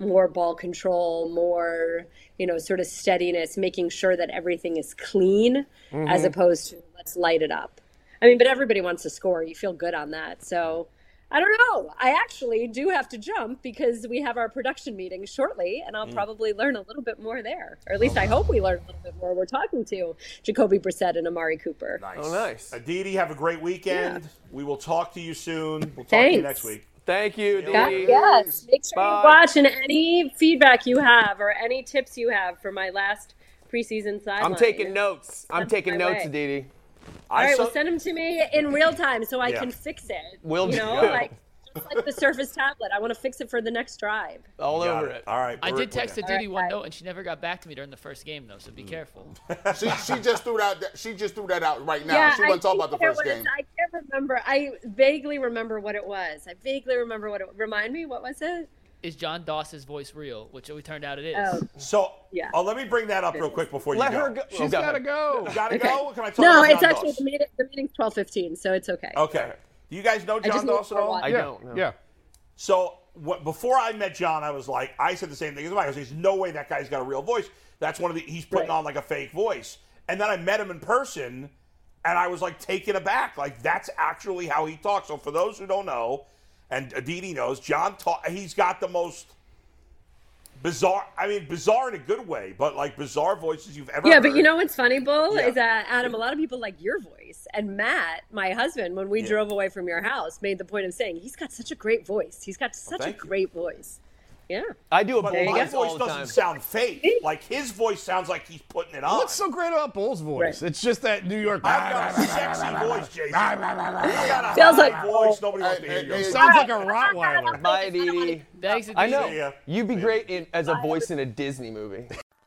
more ball control, more, you know, sort of steadiness, making sure that everything is clean mm-hmm. as opposed to let's light it up. I mean, but everybody wants to score. You feel good on that. So I don't know. I actually do have to jump because we have our production meeting shortly, and I'll mm. probably learn a little bit more there. Or at least oh, I nice. hope we learn a little bit more. We're talking to Jacoby Brissett and Amari Cooper. Nice. Oh, nice. Aditi, have a great weekend. Yeah. We will talk to you soon. We'll talk Thanks. to you next week. Thank you, Dee. Yes, make sure Bye. you watch, and any feedback you have or any tips you have for my last preseason sideline. I'm taking notes. I'm taking notes, Dee. All right, so- well, send them to me in real time so I yeah. can fix it. Will you know, do. Like, just like the Surface tablet. I want to fix it for the next drive. All over it. it. All right. I did text Aditi one note, and she never got back to me during the first game, though. So be mm. careful. she she just threw that. She just threw that out right now. Yeah, she wasn't talking about the first game. I can't remember. I vaguely remember what it was. I vaguely remember what it. Remind me, what was it? Is John Doss's voice real? Which it turned out it is. Oh. So yeah. Oh, let me bring that up real quick before you let go. Let her go. She's got to go. Got to go. Can I talk no, about it's John actually Doss? the meeting. The meeting's twelve fifteen, so it's okay. Okay. Do you guys know John Doss at all? I yeah. don't. No. Yeah. So what, before I met John, I was like, I said the same thing as Mike. I was like, there's no way that guy's got a real voice. That's one of the, he's putting right. on like a fake voice. And then I met him in person, and I was like taken aback. Like, that's actually how he talks. So for those who don't know, and Aditi knows, John, ta- he's got the most bizarre, I mean, bizarre in a good way, but like bizarre voices you've ever yeah, heard. Yeah, but you know what's funny, Bull, yeah. is that, Adam, a lot of people like your voice. And Matt, my husband, when we yeah. drove away from your house, made the point of saying, he's got such a great voice. He's got such well, a great you. voice. Yeah. I do a Bull. My voice all the doesn't time. sound fake. Like, his voice sounds like he's putting it on. What's so great about Bull's voice? Right. It's just that New York. I've got a sexy voice, Jason. I've got a sounds high like, voice. Oh, Nobody wants to hear you. Sounds like a Rottweiler. Bye, Aditi. Thanks, Aditi. I know. You'd be great in, as a voice in a Disney movie.